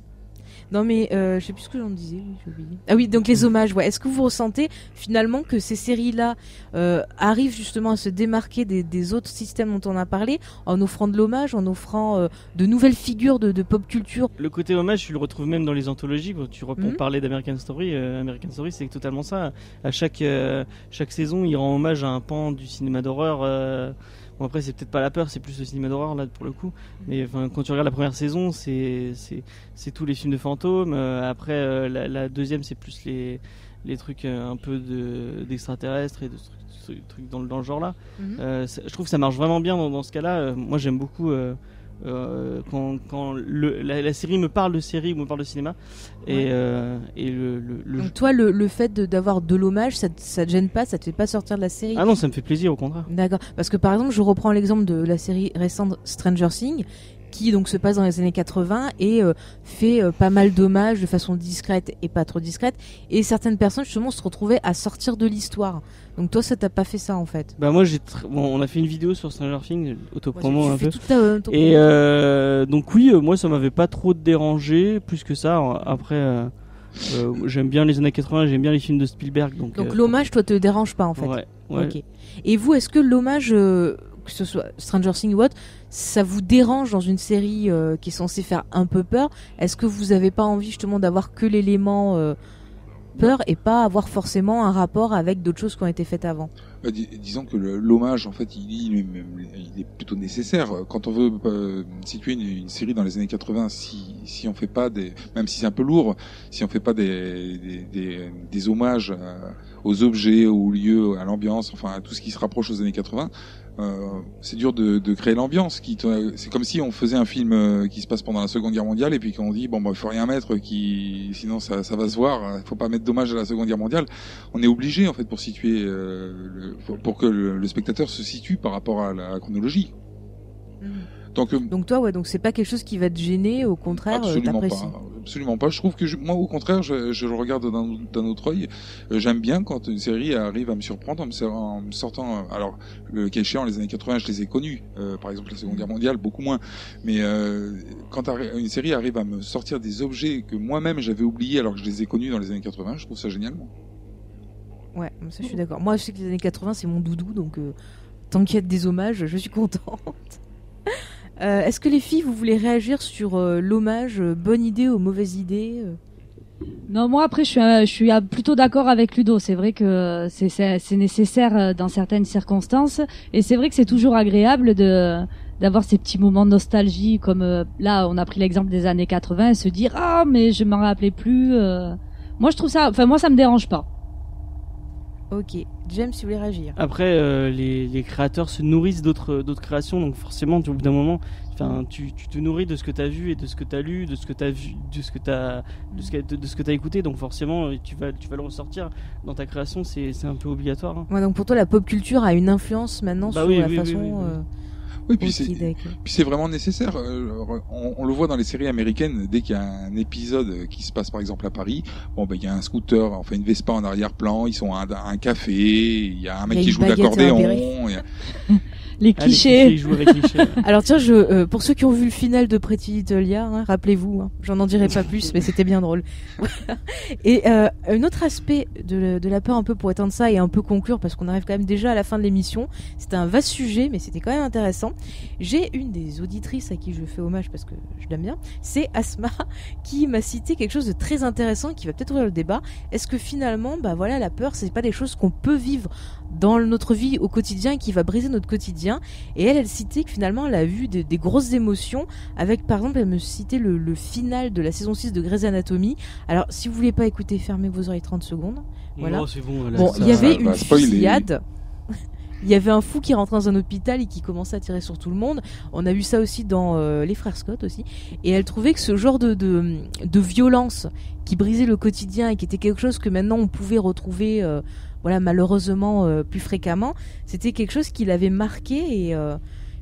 Non mais euh, je sais plus ce que j'en disais, oui, j'ai oublié. Ah oui, donc les hommages, ouais. Est-ce que vous ressentez finalement que ces séries-là euh, arrivent justement à se démarquer des, des autres systèmes dont on a parlé en offrant de l'hommage, en offrant euh, de nouvelles figures de, de pop culture? Le côté hommage, tu le retrouves même dans les anthologies. Quand tu reprends mm-hmm. parler d'American Story, euh, American Story, c'est totalement ça. À chaque euh, chaque saison, il rend hommage à un pan du cinéma d'horreur. Euh... Bon, après c'est peut-être pas la peur, c'est plus le cinéma d'horreur là pour le coup. Mais enfin quand tu regardes la première saison, c'est c'est c'est tous les films de fantômes. Euh, après euh, la, la deuxième, c'est plus les les trucs euh, un peu de d'extraterrestres et de trucs trucs dans le dans le genre là. Mm-hmm. Euh, ça, je trouve que ça marche vraiment bien dans, dans ce cas-là. Euh, moi j'aime beaucoup euh, euh, quand quand le, la, la série me parle de série ou me parle de cinéma et ouais. euh, et le le, le Donc, toi le le fait de, d'avoir de l'hommage, ça ça te gêne pas, ça te fait pas sortir de la série? Ah non, ça me fait plaisir au contraire. D'accord, parce que par exemple je reprends l'exemple de la série récente Stranger Things qui donc se passe dans les années quatre-vingts et euh, fait euh, pas mal d'hommages de façon discrète et pas trop discrète, et certaines personnes justement se retrouvaient à sortir de l'histoire. Donc toi ça t'a pas fait ça en fait? Bah moi j'ai tr... bon, on a fait une vidéo sur Stranger Things, autopromo ouais, un peu. Ta, euh, ton... Et euh, donc oui, euh, moi ça m'avait pas trop dérangé plus que ça. Après euh, euh, j'aime bien les années quatre-vingts, j'aime bien les films de Spielberg. Donc, donc euh, l'hommage toi te dérange pas en fait? Ouais, ouais. Okay. Et vous, est-ce que l'hommage euh... que ce soit Stranger Things ou autre, ça vous dérange dans une série euh, qui est censée faire un peu peur? Est-ce que vous n'avez pas envie justement d'avoir que l'élément euh, peur et pas avoir forcément un rapport avec d'autres choses qui ont été faites avant? Bah, dis- disons que le, l'hommage, en fait, il, il, il est plutôt nécessaire. Quand on veut euh, situer une, une série dans les années quatre-vingts, si, si on fait pas des, même si c'est un peu lourd, si on fait pas des, des, des, des hommages euh, aux objets, aux lieux, à l'ambiance, enfin à tout ce qui se rapproche aux années quatre-vingts, Euh, c'est dur de, de créer l'ambiance. Qui c'est comme si on faisait un film euh, qui se passe pendant la Seconde Guerre mondiale et puis qu'on dit bon bah faut rien mettre, qui sinon ça, ça va se voir. Faut pas mettre d'hommage à la Seconde Guerre mondiale. On est obligé en fait pour situer, euh, le, pour, pour que le, le spectateur se situe par rapport à la chronologie. Mmh. Donc, euh, donc toi ouais, donc c'est pas quelque chose qui va te gêner, au contraire. Absolument euh, pas. Absolument pas. Je trouve que je, moi au contraire je, je le regarde d'un, d'un autre œil. Euh, j'aime bien quand une série arrive à me surprendre en me, en me sortant. Alors le cas échéant, les années quatre-vingts je les ai connus. Euh, par exemple la Seconde Guerre mondiale beaucoup moins. Mais euh, quand une série arrive à me sortir des objets que moi-même j'avais oubliés alors que je les ai connus dans les années quatre-vingts, je trouve ça génial. Moi. Ouais, ça je suis d'accord. Moi je sais que les années quatre-vingts c'est mon doudou, donc euh, tant qu'il y a des hommages je suis contente. Euh, est-ce que les filles, vous voulez réagir sur euh, l'hommage, euh, bonne idée ou mauvaise idée? Non, moi après je suis, euh, je suis euh, plutôt d'accord avec Ludo. C'est vrai que euh, c'est, c'est, c'est nécessaire euh, dans certaines circonstances, et c'est vrai que c'est toujours agréable de d'avoir ces petits moments de nostalgie. Comme euh, là, on a pris l'exemple des années quatre-vingts, et se dire ah mais je m'en rappelais plus. Euh... Moi je trouve ça, enfin moi ça me dérange pas. Ok, James, si vous voulez réagir. Après, euh, les, les créateurs se nourrissent d'autres, d'autres créations, donc forcément, au bout d'un moment, tu, tu te nourris de ce que t'as vu et de ce que t'as lu, de ce que t'as vu, de ce que t'as, de ce que, de, de ce que t'as écouté, donc forcément, tu vas, tu vas le ressortir dans ta création, c'est, c'est un peu obligatoire. Hein. Ouais, donc pour toi, la pop culture a une influence maintenant bah sur oui, la oui, façon. Oui, oui, oui. Euh... Oui, puis c'est, puis c'est vraiment nécessaire. On, on le voit dans les séries américaines, dès qu'il y a un épisode qui se passe par exemple à Paris, bon ben il y a un scooter, enfin une Vespa en arrière-plan, ils sont à un, à un café, il y a un mec qui joue l'accordéon. Les clichés. Alors tiens, je, euh, pour ceux qui ont vu le final de Pretty Little Liars, hein, rappelez-vous, hein, j'en en dirai pas plus, mais c'était bien drôle. Et euh, un autre aspect de, de la peur, un peu pour étendre ça et un peu conclure, parce qu'on arrive quand même déjà à la fin de l'émission. C'était un vaste sujet, mais c'était quand même intéressant. J'ai une des auditrices à qui je fais hommage parce que je l'aime bien, c'est Asma, qui m'a cité quelque chose de très intéressant qui va peut-être ouvrir le débat. Est-ce que finalement, bah voilà, la peur, c'est pas des choses qu'on peut vivre dans notre vie au quotidien et qui va briser notre quotidien? Et elle, elle citait que finalement elle a vu des, des grosses émotions avec, par exemple, elle me citait le, le final de la saison six de Grey's Anatomy. Alors si vous voulez pas écouter, fermez vos oreilles trente secondes. Voilà. Non, c'est bon, voilà. Bon, il y avait une fusillade. Il y avait un fou qui rentrait dans un hôpital et qui commençait à tirer sur tout le monde. On a eu ça aussi dans euh, les frères Scott aussi. Et elle trouvait que ce genre de, de, de violence qui brisait le quotidien et qui était quelque chose que maintenant on pouvait retrouver euh, voilà, malheureusement euh, plus fréquemment, c'était quelque chose qui l'avait marqué et euh,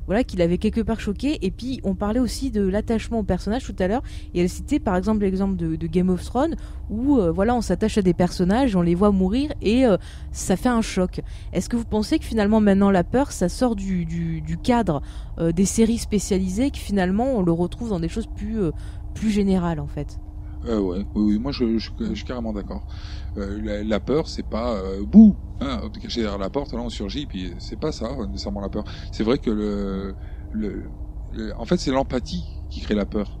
voilà, qui l'avait quelque part choqué. Et puis on parlait aussi de l'attachement au personnage tout à l'heure, et elle citait par exemple l'exemple de, de Game of Thrones où euh, voilà, on s'attache à des personnages, on les voit mourir et euh, ça fait un choc. Est-ce que vous pensez que finalement maintenant la peur ça sort du, du, du cadre euh, des séries spécialisées, que finalement on le retrouve dans des choses plus, euh, plus générales en fait? Euh, ouais, oui, oui, moi je, je, je, je suis carrément d'accord. Euh, la, la peur, c'est pas euh, bouh, hein, caché derrière la porte, là on surgit, puis c'est pas ça nécessairement la peur. C'est vrai que le, le, le en fait, c'est l'empathie qui crée la peur.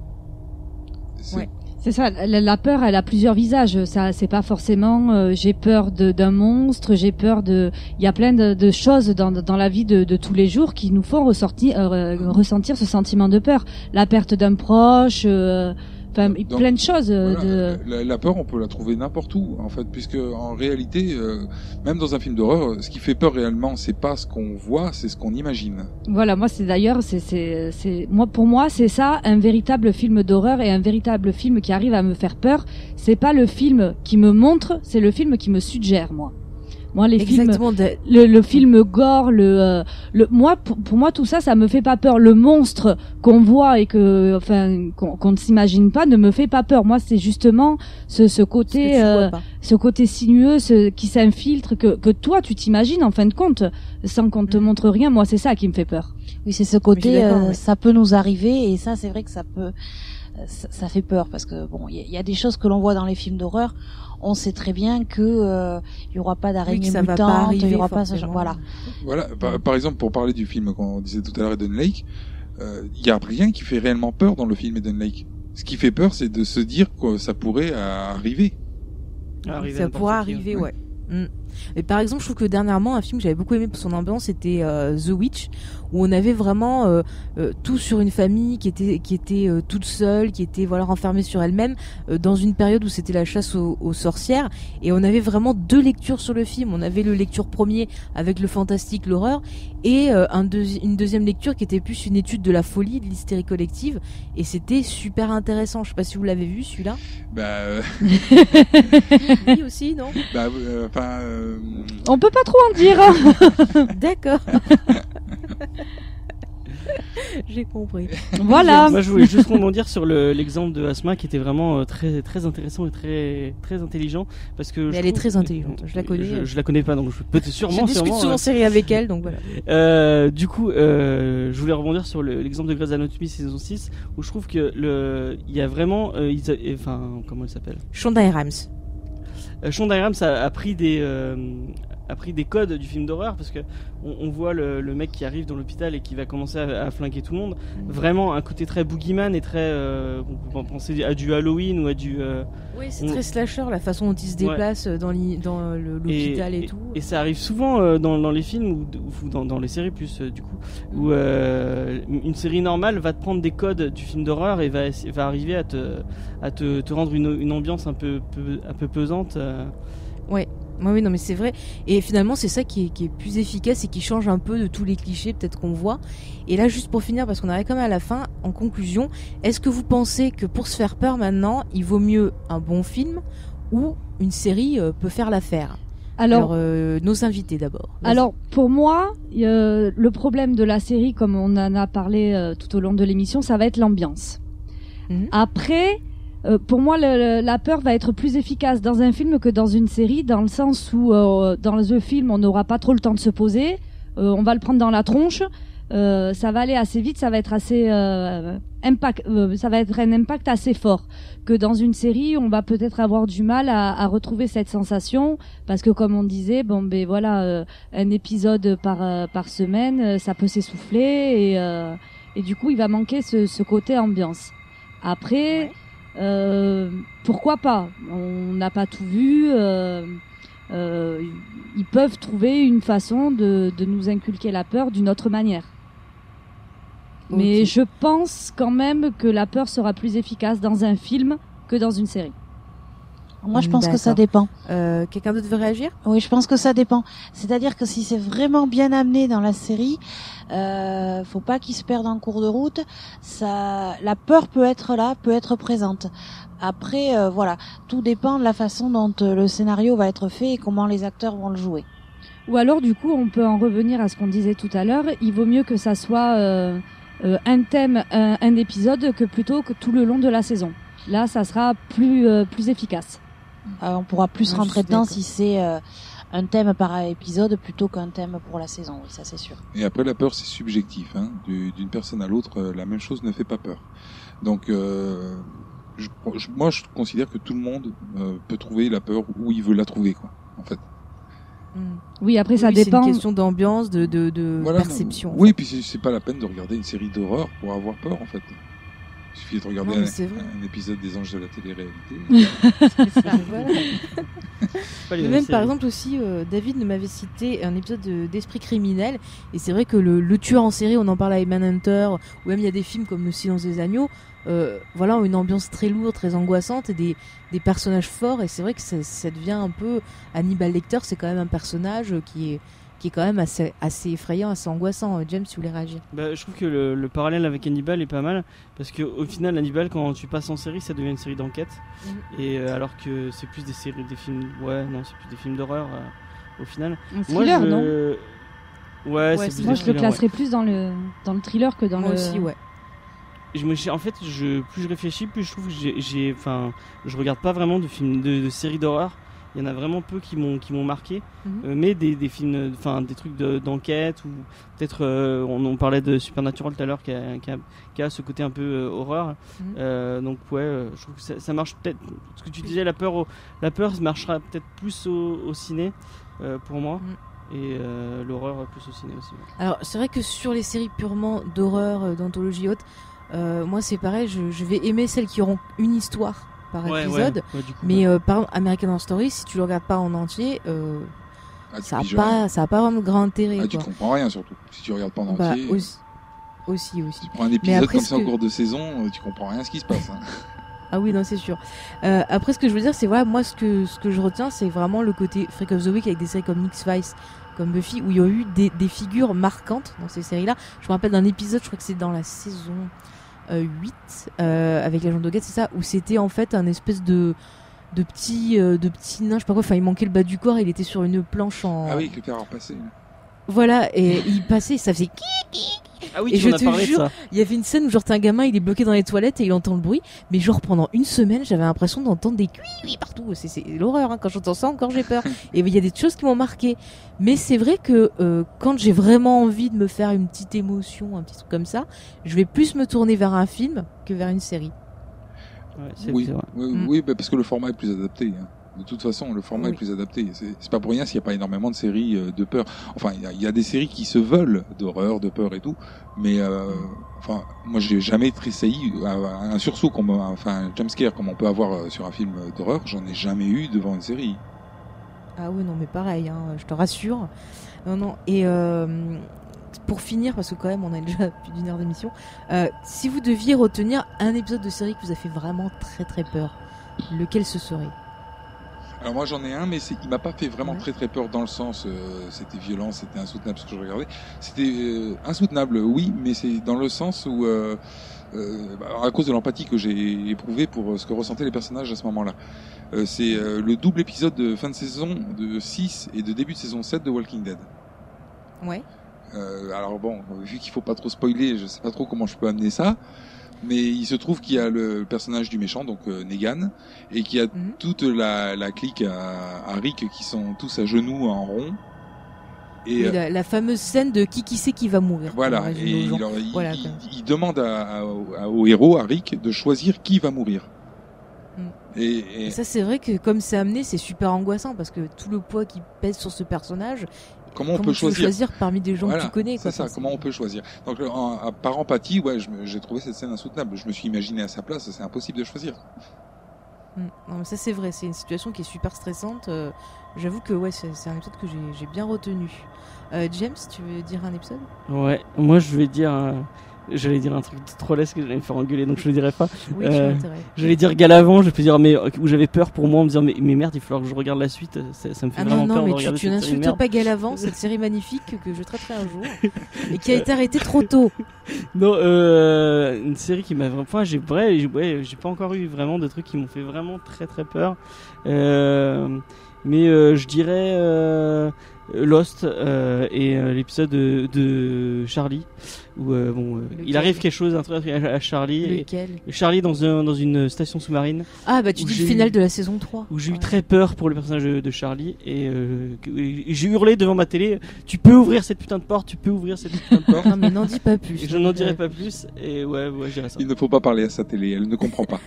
C'est... Ouais. C'est ça, la peur, elle a plusieurs visages. Ça, c'est pas forcément euh, j'ai peur de, d'un monstre, j'ai peur de. Il y a plein de, de choses dans, dans la vie de, de tous les jours qui nous font ressortir, euh, ressentir ce sentiment de peur. La perte d'un proche, euh, enfin, donc, plein de choses. Voilà, de... La, la peur, on peut la trouver n'importe où, en fait, puisque en réalité, euh, même dans un film d'horreur, ce qui fait peur réellement, c'est pas ce qu'on voit, c'est ce qu'on imagine. Voilà, moi, c'est d'ailleurs, c'est, c'est, c'est, moi, pour moi, c'est ça, un véritable film d'horreur et un véritable film qui arrive à me faire peur, c'est pas le film qui me montre, c'est le film qui me suggère, moi. Moi, les Exactement films, de... le, le film gore, le, le, moi, pour, pour moi, tout ça, ça me fait pas peur. Le monstre qu'on voit et que, enfin, qu'on, qu'on ne s'imagine pas, ne me fait pas peur. Moi, c'est justement ce, ce côté, ce, euh, ce côté sinueux, ce qui s'infiltre, que, que toi, tu t'imagines en fin de compte, sans qu'on te montre rien. Moi, c'est ça qui me fait peur. Oui, c'est ce côté, euh, ouais. ça peut nous arriver, et ça, c'est vrai que ça peut, ça, ça fait peur parce que bon, il y, y a des choses que l'on voit dans les films d'horreur. On sait très bien que euh, il y aura pas d'araignée oui, mutante, il y aura pas ce genre. Voilà. Voilà. Par, par exemple, pour parler du film qu'on disait tout à l'heure, Eden Lake, il euh, y a rien qui fait réellement peur dans le film Eden Lake. Ce qui fait peur, c'est de se dire que ça pourrait arriver. arriver ça pourrait arriver, ouais. ouais. Mmh. Mais par exemple, je trouve que dernièrement, un film que j'avais beaucoup aimé pour son ambiance, c'était euh, The Witch, où on avait vraiment euh, euh, tout sur une famille qui était qui était euh, toute seule, qui était voilà renfermée sur elle-même, euh, dans une période où c'était la chasse aux, aux sorcières. Et on avait vraiment deux lectures sur le film. On avait le lecture premier avec le fantastique, l'horreur, et euh, un deuxi- une deuxième lecture qui était plus une étude de la folie, de l'hystérie collective. Et c'était super intéressant. Je sais pas si vous l'avez vu celui-là. Bah euh... oui aussi non. Bah enfin. Euh, On peut pas trop en dire. D'accord. J'ai compris. Voilà. Moi, je voulais juste rebondir sur le, l'exemple de Asma qui était vraiment très très intéressant et très très intelligent parce que. Mais elle est très intelligente. Je la connais. Je, je la connais pas donc je peux sûrement. Je discute souvent en série avec elle donc voilà. Euh, du coup, euh, je voulais rebondir sur le, l'exemple de Grey's Anatomy saison six où je trouve que le il y a vraiment euh, il, et, enfin comment elle s'appelle. Shonda Rhimes. Shonda Rhimes a, a pris des euh, a pris des codes du film d'horreur parce que on, on voit le, le mec qui arrive dans l'hôpital et qui va commencer à, à flinguer tout le monde. Vraiment un côté très boogeyman et très euh, on peut penser à du Halloween ou à du euh, oui c'est on... très slasher la façon dont il se déplace ouais. dans, li, dans le, l'hôpital et, et, et tout. Et ça arrive souvent euh, dans, dans les films ou, ou dans, dans les séries plus euh, du coup où euh, une série normale va te prendre des codes du film d'horreur et va va arriver à te à te, te rendre une, une ambiance un peu, peu un peu pesante. Euh... Ouais. Oui, oui, non, mais c'est vrai. Et finalement, c'est ça qui est, qui est plus efficace et qui change un peu de tous les clichés, peut-être qu'on voit. Et là, juste pour finir, parce qu'on arrive quand même à la fin, en conclusion, est-ce que vous pensez que pour se faire peur maintenant, il vaut mieux un bon film ou une série euh, peut faire l'affaire ? Alors, Alors euh, nos invités d'abord. Vas-y. Alors, pour moi, euh, le problème de la série, comme on en a parlé euh, tout au long de l'émission, ça va être l'ambiance. Mmh. Après... Euh, pour moi, le, le, la peur va être plus efficace dans un film que dans une série, dans le sens où euh, dans le film, on n'aura pas trop le temps de se poser, euh, on va le prendre dans la tronche, euh, ça va aller assez vite, ça va être assez euh, impact, euh, ça va être un impact assez fort. Que dans une série, on va peut-être avoir du mal à, à retrouver cette sensation, parce que comme on disait, bon ben voilà, euh, un épisode par euh, par semaine, ça peut s'essouffler et euh, et du coup, il va manquer ce, ce côté ambiance. Après. Ouais. Euh, pourquoi pas ? On n'a pas tout vu. Euh, euh, ils peuvent trouver une façon de, de nous inculquer la peur d'une autre manière. Okay. Mais je pense quand même que la peur sera plus efficace dans un film que dans une série. Moi, je pense D'accord. que ça dépend. Euh, quelqu'un d'autre veut réagir ? Oui, je pense que ça dépend. C'est-à-dire que si c'est vraiment bien amené dans la série, euh, faut pas qu'il se perde en cours de route. Ça, la peur peut être là, peut être présente. Après, euh, voilà, tout dépend de la façon dont le scénario va être fait et comment les acteurs vont le jouer. Ou alors, du coup, on peut en revenir à ce qu'on disait tout à l'heure. Il vaut mieux que ça soit euh, euh, un thème, un, un épisode, que plutôt que tout le long de la saison. Là, ça sera plus euh, plus efficace. Euh, on pourra plus non, rentrer dedans d'accord. si c'est euh, un thème par épisode plutôt qu'un thème pour la saison, oui, ça c'est sûr. Et après, la peur, c'est subjectif, hein. Du, d'une personne à l'autre, euh, la même chose ne fait pas peur. Donc, euh, je, je, moi, je considère que tout le monde euh, peut trouver la peur où il veut la trouver, quoi, en fait. Mmh. Oui, après, oui, ça oui, dépend. C'est une question d'ambiance, de, de, de voilà, perception. Non, oui, puis c'est, c'est pas la peine de regarder une série d'horreur pour avoir peur, en fait. Il suffit de regarder non, un, un épisode des Anges de la télé-réalité. C'est ça, voilà. C'est même, séries. Par exemple, aussi, euh, David m'avait cité un épisode de, d'Esprit criminel. Et c'est vrai que le, le tueur en série, on en parle avec Mindhunter, ou même il y a des films comme Le Silence des Agneaux, euh, voilà, une ambiance très lourde, très angoissante, et des, des personnages forts. Et c'est vrai que ça, ça devient un peu. Hannibal Lecter, c'est quand même un personnage qui est. qui est quand même assez, assez effrayant, assez angoissant. James, tu voulais réagir ? Bah, je trouve que le, le parallèle avec Hannibal est pas mal, parce qu'au final, Hannibal, quand tu passes en série, ça devient une série d'enquête, mm-hmm. et, euh, alors que c'est plus des séries, des films... Ouais, non, c'est plus des films d'horreur, euh, au final. Un thriller, moi, je... non ? Ouais, ouais, c'est, c'est plus moi, je thriller, le classerais ouais. plus dans le, dans le thriller que dans moi le... Moi aussi, ouais. Je, en fait, je, plus je réfléchis, plus je trouve que j'ai... j'ai enfin, je regarde pas vraiment de, films, de, de séries d'horreur. Il y en a vraiment peu qui m'ont qui m'ont marqué, mm-hmm. euh, mais des des films, enfin des trucs de, d'enquête, ou peut-être euh, on, on parlait de Supernatural tout à l'heure, qui a, qui a, qui a ce côté un peu euh, horreur. Mm-hmm. Euh, donc ouais, euh, je trouve que ça, ça marche peut-être. Ce que tu disais, la peur, au, la peur marchera peut-être plus au, au ciné euh, pour moi, mm-hmm. et euh, l'horreur plus au ciné aussi. Ouais. Alors c'est vrai que sur les séries purement d'horreur, d'anthologie haute, euh, moi c'est pareil, je, je vais aimer celles qui auront une histoire. Par ouais, épisode, ouais, ouais, coup, mais ouais. euh, par exemple, American Horror Story, si tu le regardes pas en entier, euh, ah, ça a pas, ça a pas vraiment de grand intérêt. Ah, quoi. Tu comprends rien surtout si tu regardes pas en bah, entier. Aussi, aussi, aussi. Tu prends un épisode après, comme ça que... en cours de saison, tu comprends rien à ce qui se passe. Hein. Ah oui, non, c'est sûr. Euh, après, ce que je veux dire, c'est voilà, moi, ce que ce que je retiens, c'est vraiment le côté Freak of the Week avec des séries comme X-Files, comme Buffy, où il y a eu des, des figures marquantes dans ces séries-là. Je me rappelle d'un épisode, je crois que c'est dans la saison. huit euh, avec l'agent Doggett, c'est ça, où c'était en fait un espèce de de petit euh, de petit nain, je sais pas quoi, enfin il manquait le bas du corps, il était sur une planche en ah oui que t'as repassé voilà et il passait, ça faisait ah oui, et je te jure, il y avait une scène où genre t'as un gamin, il est bloqué dans les toilettes et il entend le bruit, mais genre pendant une semaine j'avais l'impression d'entendre des cuis partout, c'est, c'est l'horreur hein. Quand j'entends ça encore j'ai peur et il y a des choses qui m'ont marqué, mais c'est vrai que euh, quand j'ai vraiment envie de me faire une petite émotion, un petit truc comme ça, je vais plus me tourner vers un film que vers une série. Ouais, c'est oui, oui, mmh. oui bah parce que le format est plus adapté hein. De toute façon, le format oui. est plus adapté. C'est, c'est pas pour rien s'il n'y a pas énormément de séries euh, de peur. Enfin, il y a, y a des séries qui se veulent d'horreur, de peur et tout. Mais euh, enfin, moi, j'ai jamais tressailli un, un sursaut, comme enfin, un jumpscare comme on peut avoir sur un film d'horreur. J'en ai jamais eu devant une série. Ah oui, non, mais pareil. Hein, je te rassure. Non, non. Et euh, pour finir, parce que quand même, on a déjà plus d'une heure d'émission. Euh, si vous deviez retenir un épisode de série qui vous a fait vraiment très très peur, lequel ce serait ? Alors moi j'en ai un, mais c'est, il m'a pas fait vraiment ouais. très très peur dans le sens euh, c'était violent, c'était insoutenable ce que je regardais, c'était euh, insoutenable oui, mais c'est dans le sens où euh, euh, à cause de l'empathie que j'ai éprouvée pour ce que ressentaient les personnages à ce moment-là, euh, c'est euh, le double épisode de fin de saison de six et de début de saison sept de Walking Dead. Ouais. Euh, alors bon, vu qu'il faut pas trop spoiler, je sais pas trop comment je peux amener ça. Mais il se trouve qu'il y a le personnage du méchant, donc euh, Negan, et qu'il y a mm-hmm. toute la, la clique à, à Rick qui sont tous à genoux en rond. Et, et la, la fameuse scène de qui qui sait qui va mourir. Voilà, et il, leur, il, voilà, il, il demande à, à, au héros, à Rick, de choisir qui va mourir. Mm. Et, et... et ça, c'est vrai que comme c'est amené, c'est super angoissant, parce que tout le poids qui pèse sur ce personnage... Comment on comment peut choisir. choisir parmi des gens voilà, que tu connais. C'est ça, ça. Comment on peut choisir. Donc, en, en, par empathie, ouais, je, j'ai trouvé cette scène insoutenable. Je me suis imaginé à sa place, c'est impossible de choisir. Non, mais ça c'est vrai. C'est une situation qui est super stressante. Euh, j'avoue que ouais, c'est, c'est un épisode que j'ai, j'ai bien retenu. Euh, James, tu veux dire un épisode ? Ouais, moi je vais dire euh, J'allais dire un truc trop lesque, j'allais me faire engueuler, donc je le dirai pas. Oui, euh, j'allais dire Galavant, je peux dire, mais où j'avais peur pour moi en me disant, mais, mais merde, il va falloir que je regarde la suite. Ça, ça me fait ah vraiment non, non, peur. Ah non, mais de tu, tu n'insultes pas Galavant, cette série magnifique que je traiterai un jour et qui a été arrêtée trop tôt. Non, euh, une série qui m'a vraiment. Enfin, j'ai, ouais, j'ai, ouais, j'ai pas encore eu vraiment de trucs qui m'ont fait vraiment très très peur. Euh, mais euh, je dirais. Euh, Lost euh, et euh, l'épisode de, de Charlie où euh, bon euh, il arrive quelque chose un truc à, à Charlie. Lequel ? Et Charlie dans un dans une station sous-marine. Ah bah tu dis le final eu, de la saison trois. Où j'ai ouais. eu très peur pour le personnage de, de Charlie et, euh, et j'ai hurlé devant ma télé, tu peux ouvrir cette putain de porte, tu peux ouvrir cette putain de porte. Non mais n'en dis pas plus. Je n'en dirai pas plus et ouais ouais j'irai ça. Il ne faut pas parler à sa télé, elle ne comprend pas.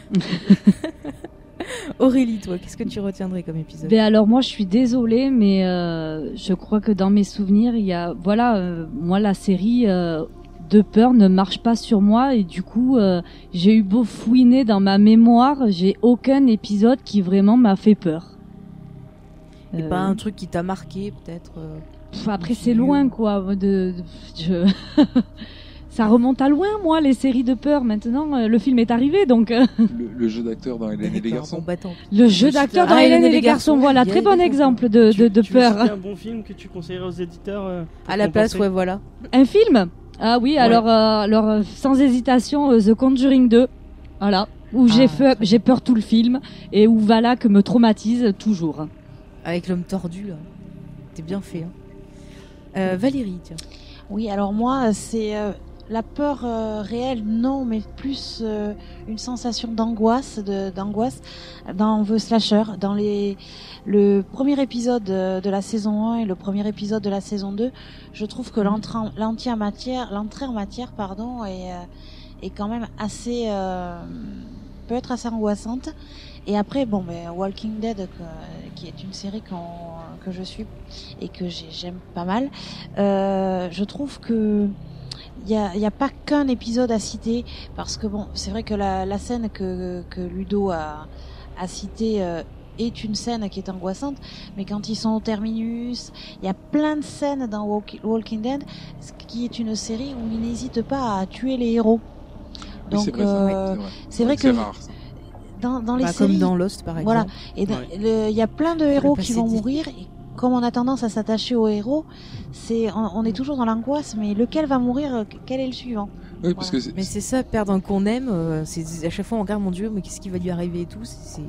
Aurélie, toi, qu'est-ce que tu retiendrais comme épisode ? Ben alors moi, je suis désolée, mais euh, je crois que dans mes souvenirs, il y a, voilà, euh, moi la série euh, de peur ne marche pas sur moi et du coup, euh, j'ai eu beau fouiner dans ma mémoire, j'ai aucun épisode qui vraiment m'a fait peur. Et euh... pas un truc qui t'a marqué, peut-être. Euh... Pff, après, c'est loin, quoi. De, de, je... Ça remonte à loin, moi, les séries de peur. Maintenant, euh, le film est arrivé, donc... Euh... Le, le jeu d'acteur dans Hélène et les garçons. Bon, le jeu le d'acteur dans ah, Hélène et les garçons, garçons. Voilà, très bon exemple de, tu, de, de tu peur. C'est un bon film que tu conseillerais aux éditeurs euh, à la place, ouais, voilà. Un film ? Ah oui, ouais. alors, euh, alors euh, sans hésitation, euh, The Conjuring deux, voilà, où ah, j'ai, fait, j'ai peur tout le film, et où Valak me traumatise toujours. Avec l'homme tordu, là. T'es bien fait, hein. Euh, Valérie, tiens. Oui, alors moi, c'est... Euh... La peur euh, réelle, non, mais plus euh, une sensation d'angoisse, de, d'angoisse dans The Slasher, dans les le premier épisode de la saison un et le premier épisode de la saison deux. Je trouve que l'entrée en, l'entrée en matière, l'entrée en matière, pardon, est, euh, est quand même assez euh, peut être assez angoissante. Et après, bon, ben Walking Dead, que, qui est une série qu'on, que je suis et que j'ai, j'aime pas mal, euh, je trouve que Il y a, y a pas qu'un épisode à citer parce que bon, c'est vrai que la, la scène que, que Ludo a, a citée euh, est une scène qui est angoissante, mais quand ils sont au terminus, il y a plein de scènes dans Walk, Walking Dead, qui est une série où ils n'hésitent pas à tuer les héros. Donc oui, c'est vrai, euh, c'est vrai, c'est vrai. C'est vrai que c'est rare, ça. dans, dans les bah, séries, comme dans Lost par exemple, voilà, et il ouais. y a plein de héros qui vont dit. mourir. Et comme on a tendance à s'attacher aux héros, c'est, on, on est toujours dans l'angoisse, mais lequel va mourir, quel est le suivant ? Oui, parce voilà. que c'est... Mais c'est ça, perdre un qu'on aime, euh, c'est, à chaque fois on regarde, mon Dieu, mais qu'est-ce qui va lui arriver et tout, c'est,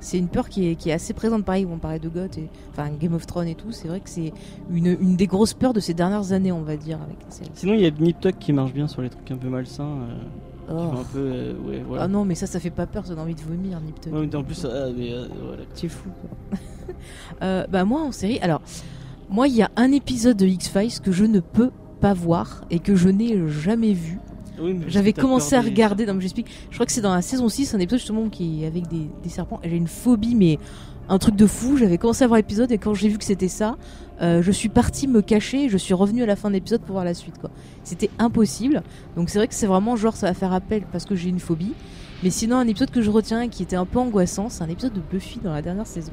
c'est une peur qui est, qui est assez présente, pareil, on parlait de Goth, et, enfin Game of Thrones et tout, c'est vrai que c'est une, une des grosses peurs de ces dernières années, on va dire. Avec celle. Sinon, il y a Nip Tuck qui marche bien sur les trucs un peu malsains. Euh... Oh. Un peu, euh, ouais, voilà. Ah non, mais ça, ça fait pas peur, ça donne envie de vomir, Nip Tuck. Ouais, mais en plus, euh, mais, euh, voilà. T'es fou, quoi. euh, bah, moi, en série, alors, moi, il y a un épisode de X-Files que je ne peux pas voir et que je n'ai jamais vu. Oui, j'avais commencé à regarder, des... non, mais j'explique. Je crois que c'est dans la saison six, un épisode justement qui est avec des, des serpents. J'ai une phobie, mais un truc de fou. J'avais commencé à voir l'épisode et quand j'ai vu que c'était ça, euh, je suis partie me cacher et je suis revenue à la fin de l'épisode pour voir la suite, quoi. C'était impossible. Donc c'est vrai que c'est vraiment genre ça va faire appel parce que j'ai une phobie. Mais sinon, un épisode que je retiens qui était un peu angoissant, c'est un épisode de Buffy dans la dernière saison.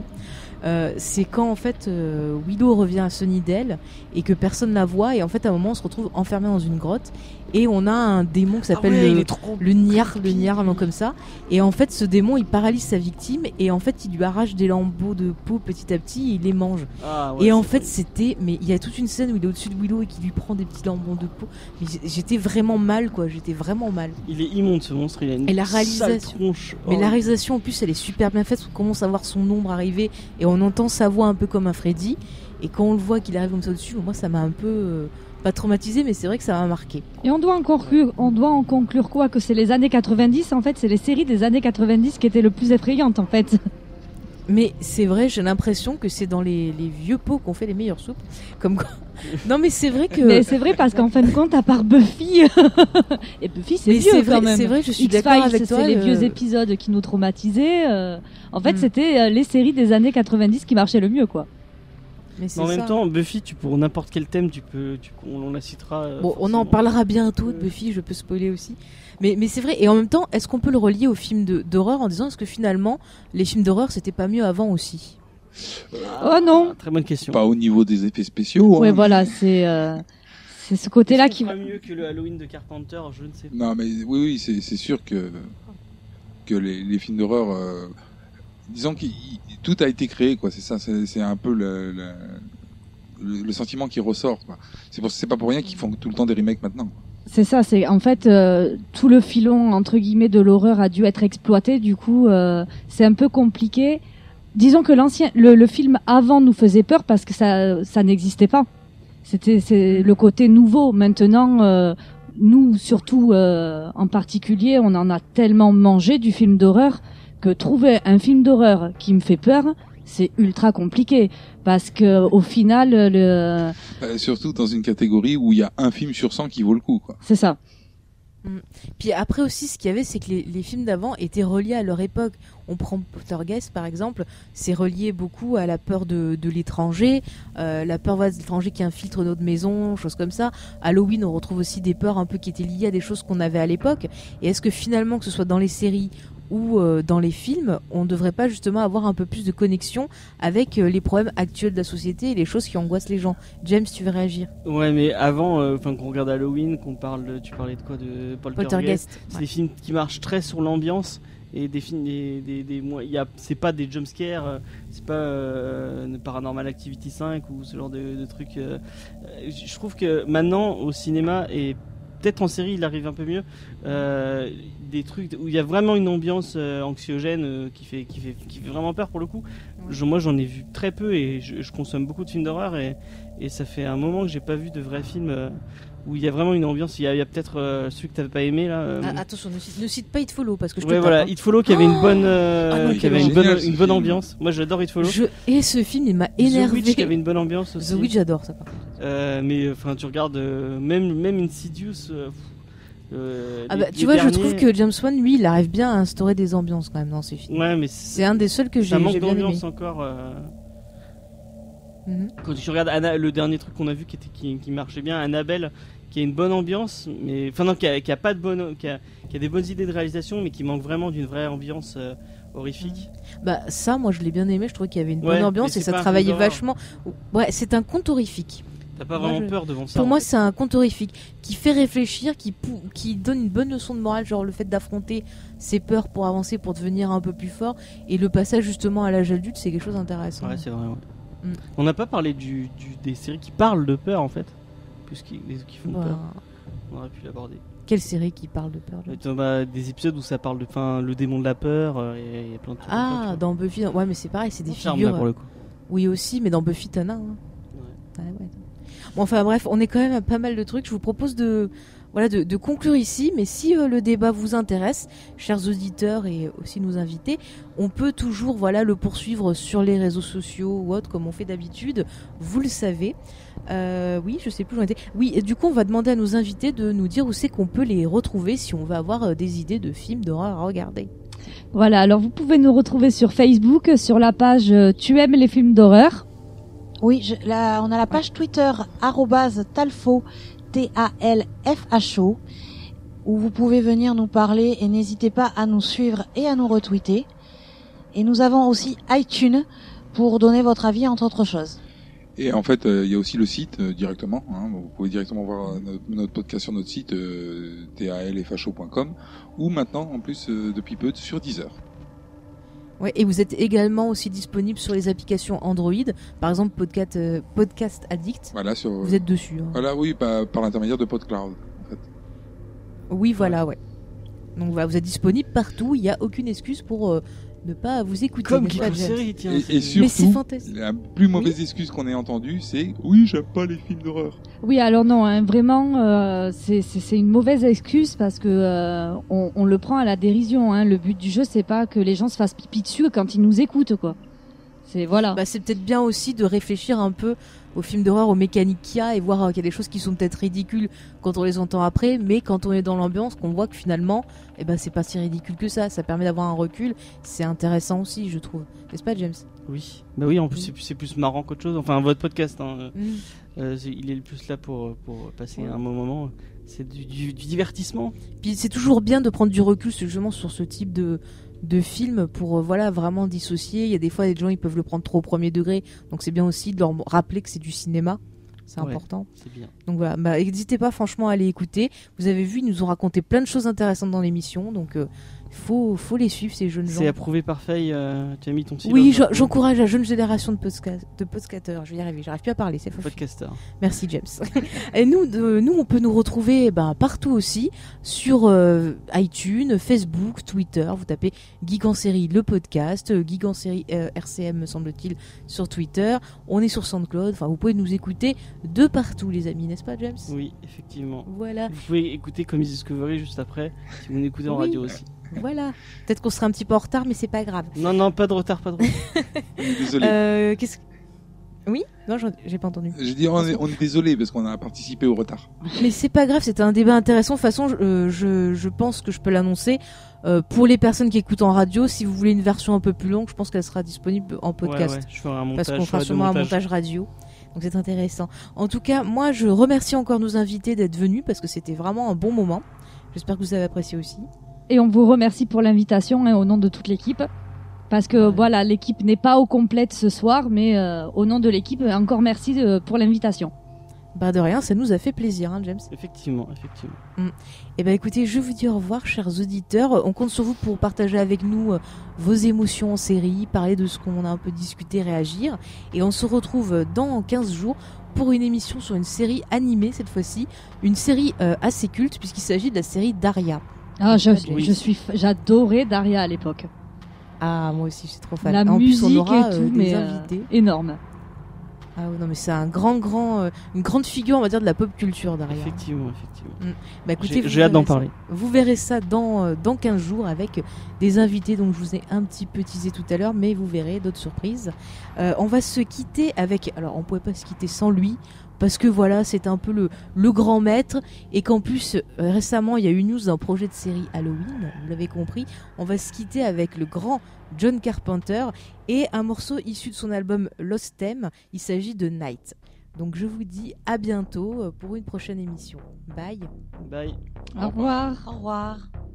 Euh, c'est quand en fait euh, Willow revient à Sunnydale et que personne la voit et en fait à un moment on se retrouve enfermé dans une grotte et on a un démon qui s'appelle ah ouais, le, le niar le niar comme ça et en fait ce démon il paralyse sa victime et en fait il lui arrache des lambeaux de peau petit à petit et il les mange ah ouais, et en fait vrai. c'était mais il y a toute une scène où il est au-dessus de Willow et qui lui prend des petits lambeaux de peau mais j'étais vraiment mal quoi j'étais vraiment mal il est immonde ce monstre il a une et la réalisation tronche. mais oh. La réalisation en plus elle est super bien faite, on commence à voir son ombre arriver et on On entend sa voix un peu comme un Freddy, et quand on le voit qu'il arrive comme ça au-dessus, moi ça m'a un peu euh, pas traumatisé, mais c'est vrai que ça m'a marqué. Et on doit en conclure, on doit en conclure quoi ? Que c'est les années quatre-vingt-dix, en fait, c'est les séries des années quatre-vingt-dix qui étaient le plus effrayantes, en fait. Mais c'est vrai, j'ai l'impression que c'est dans les, les vieux pots qu'on fait les meilleures soupes. Comme quoi... Non, mais c'est vrai que. Mais c'est vrai parce qu'en fin de compte, à part Buffy et Buffy, c'est mais vieux c'est vrai, quand même. C'est vrai, je suis X-Files, d'accord avec toi. C'est euh... les vieux épisodes qui nous traumatisaient. En fait, hmm. c'était les séries des années quatre-vingt-dix qui marchaient le mieux, quoi. Mais c'est en ça. Même temps, Buffy, tu pour n'importe quel thème, tu peux, tu, on, on la citera. Bon, forcément. On en parlera bientôt de Buffy. Je peux spoiler aussi. Mais, mais c'est vrai, et en même temps, est-ce qu'on peut le relier aux films de, d'horreur en disant est-ce que finalement, les films d'horreur, c'était pas mieux avant aussi ? euh, Oh non. Très bonne question. Pas au niveau des effets spéciaux. Ouais, hein. Voilà, c'est, euh, c'est c'est ce côté-là qui va mieux que le Halloween de Carpenter, je ne sais pas. Non, mais oui, oui, c'est, c'est sûr que que les, les films d'horreur, euh, disons que tout a été créé, quoi. C'est ça, c'est, c'est un peu le, le, le sentiment qui ressort, quoi. C'est pour, c'est pas pour rien qu'ils font tout le temps des remakes maintenant. C'est ça, c'est en fait euh, tout le filon entre guillemets de l'horreur a dû être exploité. Du coup, euh, c'est un peu compliqué. Disons que l'ancien, le, le film avant nous faisait peur parce que ça, ça n'existait pas. C'était, c'est le côté nouveau. Maintenant, euh, nous, surtout euh, en particulier, on en a tellement mangé du film d'horreur que trouver un film d'horreur qui me fait peur, c'est ultra compliqué. Parce que au final, le euh, surtout dans une catégorie où il y a un film sur cent qui vaut le coup, quoi. C'est ça. Puis après aussi, ce qu'il y avait, c'est que les, les films d'avant étaient reliés à leur époque. On prend Poltergeist par exemple, c'est relié beaucoup à la peur de, de l'étranger, euh, la peur de l'étranger qui infiltre notre maison, choses comme ça. Halloween, on retrouve aussi des peurs un peu qui étaient liées à des choses qu'on avait à l'époque. Et est-ce que finalement, que ce soit dans les séries ou euh, dans les films, on ne devrait pas justement avoir un peu plus de connexion avec euh, les problèmes actuels de la société et les choses qui angoissent les gens? James, tu veux réagir? Ouais, mais avant, enfin euh, qu'on regarde Halloween, qu'on parle, tu parlais de quoi, de Poltergeist, Poltergeist c'est ouais. Des films qui marchent très sur l'ambiance et des films, des, des, des, des y a, c'est pas des jumpscares, c'est pas euh, Paranormal Activity cinq ou ce genre de, de trucs. Euh, je trouve que maintenant au cinéma et peut-être en série il arrive un peu mieux, euh, des trucs où il y a vraiment une ambiance euh, anxiogène euh, qui, fait, qui, fait, qui fait vraiment peur pour le coup. Je, moi j'en ai vu très peu et je, je consomme beaucoup de films d'horreur et, et ça fait un moment que j'ai pas vu de vrais films euh, où il y a vraiment une ambiance. Il y a, il y a peut-être euh, celui que t'avais pas aimé là. Euh... Ah, attention, ne cite, ne cite pas It Follow parce que je te ouais, tape, voilà, hein. It Follow qui avait une bonne, euh, ah, non, qui avait une bonne, une bonne ambiance. Moi j'adore It Follow. Je... Et ce film il m'a énervé. The Witch qui avait une bonne ambiance aussi. The Witch j'adore ça. Par contre. Euh, mais enfin tu regardes euh, même même Insidious. Euh, euh, ah bah, les, tu les vois, derniers... je trouve que James Wan lui il arrive bien à instaurer des ambiances quand même dans ses films. Ouais, mais c'est, c'est un des seuls que j'ai, j'ai bien aimé. Encore. Euh... Mm-hmm. Quand tu regardes Anna, le dernier truc qu'on a vu qui était qui, qui marchait bien, Annabelle, qui a une bonne ambiance, mais enfin non, qui a, qui a pas de bonne, qui a, qui a des bonnes idées de réalisation, mais qui manque vraiment d'une vraie ambiance euh, horrifique. Mm-hmm. Bah ça, moi je l'ai bien aimé, je trouvais qu'il y avait une ouais, bonne ambiance et ça travaillait vachement. Ouais, c'est un conte horrifique. T'as pas vraiment moi, je... peur devant ça. Pour moi, fait. C'est un conte horrifique qui fait réfléchir, qui, pou... qui donne une bonne leçon de morale, genre le fait d'affronter ses peurs pour avancer, pour devenir un peu plus fort, et le passage justement à l'âge adulte, c'est quelque chose d'intéressant. Ouais, c'est vrai. Ouais. Mm. On n'a pas parlé du, du, des séries qui parlent de peur en fait, puisqu'ils qui font bah... peur. On aurait pu l'aborder. Quelle série qui parle de peur? Attends, bah, des épisodes où ça parle de, enfin, le démon de la peur, euh, et il y a plein de. Ah, peur, dans Buffy, ouais, mais c'est pareil, c'est des oh, figures. Là, pour le coup. Oui aussi, mais dans Buffy, t'en as. Hein. Ouais. Ah, ouais. Bon, enfin bref, on est quand même à pas mal de trucs. Je vous propose de, voilà, de, de conclure ici. Mais si euh, le débat vous intéresse, chers auditeurs et aussi nos invités, on peut toujours voilà, le poursuivre sur les réseaux sociaux ou autre, comme on fait d'habitude. Vous le savez. Euh, oui, je sais plus où on était. Oui, du coup, on va demander à nos invités de nous dire où c'est qu'on peut les retrouver si on veut avoir euh, des idées de films d'horreur à regarder. Voilà, alors vous pouvez nous retrouver sur Facebook, sur la page euh, « Tu aimes les films d'horreur ». Oui, je, là, on a la page Twitter arobase talfo T A L F H O où vous pouvez venir nous parler et n'hésitez pas à nous suivre et à nous retweeter. Et nous avons aussi iTunes pour donner votre avis entre autres choses. Et en fait, il euh, y a aussi le site euh, directement. Hein, vous pouvez directement voir notre, notre podcast sur notre site euh, talfho point com ou maintenant en plus euh, depuis peu sur Deezer. Ouais, et vous êtes également aussi disponible sur les applications Android, par exemple Podcast, euh, Podcast Addict. Voilà, sur, vous êtes dessus. Hein. Voilà, oui, bah, par l'intermédiaire de PodCloud, en fait. Oui, voilà, ouais. Donc voilà, vous êtes disponible partout. Il n'y a aucune excuse pour euh, ne pas vous écouter. Comme Geek en Série, tiens. Et, et surtout, la plus mauvaise oui. excuse qu'on ait entendue, c'est oui, j'aime pas les films d'horreur. Oui, alors non, hein, vraiment, euh, c'est, c'est, c'est une mauvaise excuse parce que euh, on, on le prend à la dérision. Hein. Le but du jeu, c'est pas que les gens se fassent pipi dessus quand ils nous écoutent, quoi. C'est voilà. Bah, c'est peut-être bien aussi de réfléchir un peu aux films d'horreur, aux mécaniques qu'il y a et voir euh, qu'il y a des choses qui sont peut-être ridicules quand on les entend après, mais quand on est dans l'ambiance, qu'on voit que finalement, eh ben c'est pas si ridicule que ça. Ça permet d'avoir un recul. C'est intéressant aussi, je trouve. N'est-ce pas, James? Oui. Bah oui. En plus, mmh. c'est, plus c'est plus marrant qu'autre chose. Enfin, votre podcast, hein, mmh. euh, il est le plus là pour pour passer ouais. un bon moment. C'est du, du, du divertissement. Puis c'est toujours bien de prendre du recul justement sur ce type de de films pour euh, voilà vraiment dissocier. Il y a des fois des gens ils peuvent le prendre trop au premier degré, donc c'est bien aussi de leur rappeler que c'est du cinéma c'est ouais, important. C'est bien. Donc voilà, bah, n'hésitez pas franchement à aller écouter. Vous avez vu, ils nous ont raconté plein de choses intéressantes dans l'émission, donc euh, faut faut les suivre ces jeunes gens. C'est approuvé par Faye, euh, tu as mis ton petit. Oui, je, j'encourage la jeune génération de podca- de podcasteurs. Je vais y arriver, j'arrive plus à parler, c'est faux. Podcasteur. Merci James. Et nous de, nous on peut nous retrouver bah, partout aussi sur euh, iTunes, Facebook, Twitter. Vous tapez Geek en Série le podcast, Geek en Série euh, R C M me semble-t-il sur Twitter. On est sur SoundCloud. Enfin, vous pouvez nous écouter de partout, les amis, n'est-ce pas James ? Oui, effectivement. Voilà. Vous pouvez écouter Comics Discovery juste après si vous m'écoutez en oui, radio aussi. Voilà, peut-être qu'on sera un petit peu en retard, mais c'est pas grave. Non, non, pas de retard, pas de retard. Désolé. Euh, qu'est-ce... Oui ? Non, j'ai pas entendu. Je dis, on est, on est désolé parce qu'on a participé au retard. Mais c'est pas grave, c'était un débat intéressant. De toute façon, je, je, je pense que je peux l'annoncer. Euh, pour les personnes qui écoutent en radio, si vous voulez une version un peu plus longue, je pense qu'elle sera disponible en podcast. Ouais, ouais, je ferai un montage, parce qu'on fera sûrement un montage radio. Donc c'est intéressant. En tout cas, moi, je remercie encore nos invités d'être venus parce que c'était vraiment un bon moment. J'espère que vous avez apprécié aussi. Et on vous remercie pour l'invitation hein, au nom de toute l'équipe. Parce que ouais. voilà, l'équipe n'est pas au complète ce soir, mais euh, au nom de l'équipe, encore merci de, pour l'invitation. Bah de rien, ça nous a fait plaisir, hein, James. Effectivement, effectivement. Mmh. Et bah écoutez, je vous dis au revoir, chers auditeurs. On compte sur vous pour partager avec nous vos émotions en série, parler de ce qu'on a un peu discuté, réagir. Et on se retrouve dans quinze jours pour une émission sur une série animée cette fois-ci, une série euh, assez culte puisqu'il s'agit de la série Daria. Ah, je, oui. je suis, j'adorais Daria à l'époque. Ah, moi aussi, je suis trop fan. La en musique plus, on aura et tout, euh, mais euh, énorme. Ah non, mais c'est un grand, grand, euh, une grande figure, on va dire, de la pop culture Daria. Effectivement, effectivement. Mmh. Bah, écoutez, j'ai, j'ai hâte d'en parler. Ça, vous verrez ça dans euh, dans quinze jours avec des invités dont je vous ai un petit peu teasé tout à l'heure, mais vous verrez d'autres surprises. Euh, on va se quitter avec. Alors, on pouvait pas se quitter sans lui. Parce que voilà, c'est un peu le, le grand maître et qu'en plus, euh, récemment, il y a eu news d'un projet de série Halloween, vous l'avez compris. On va se quitter avec le grand John Carpenter et un morceau issu de son album Lost Theme, il s'agit de Night. Donc je vous dis à bientôt pour une prochaine émission. Bye. Bye. Au revoir. Au revoir.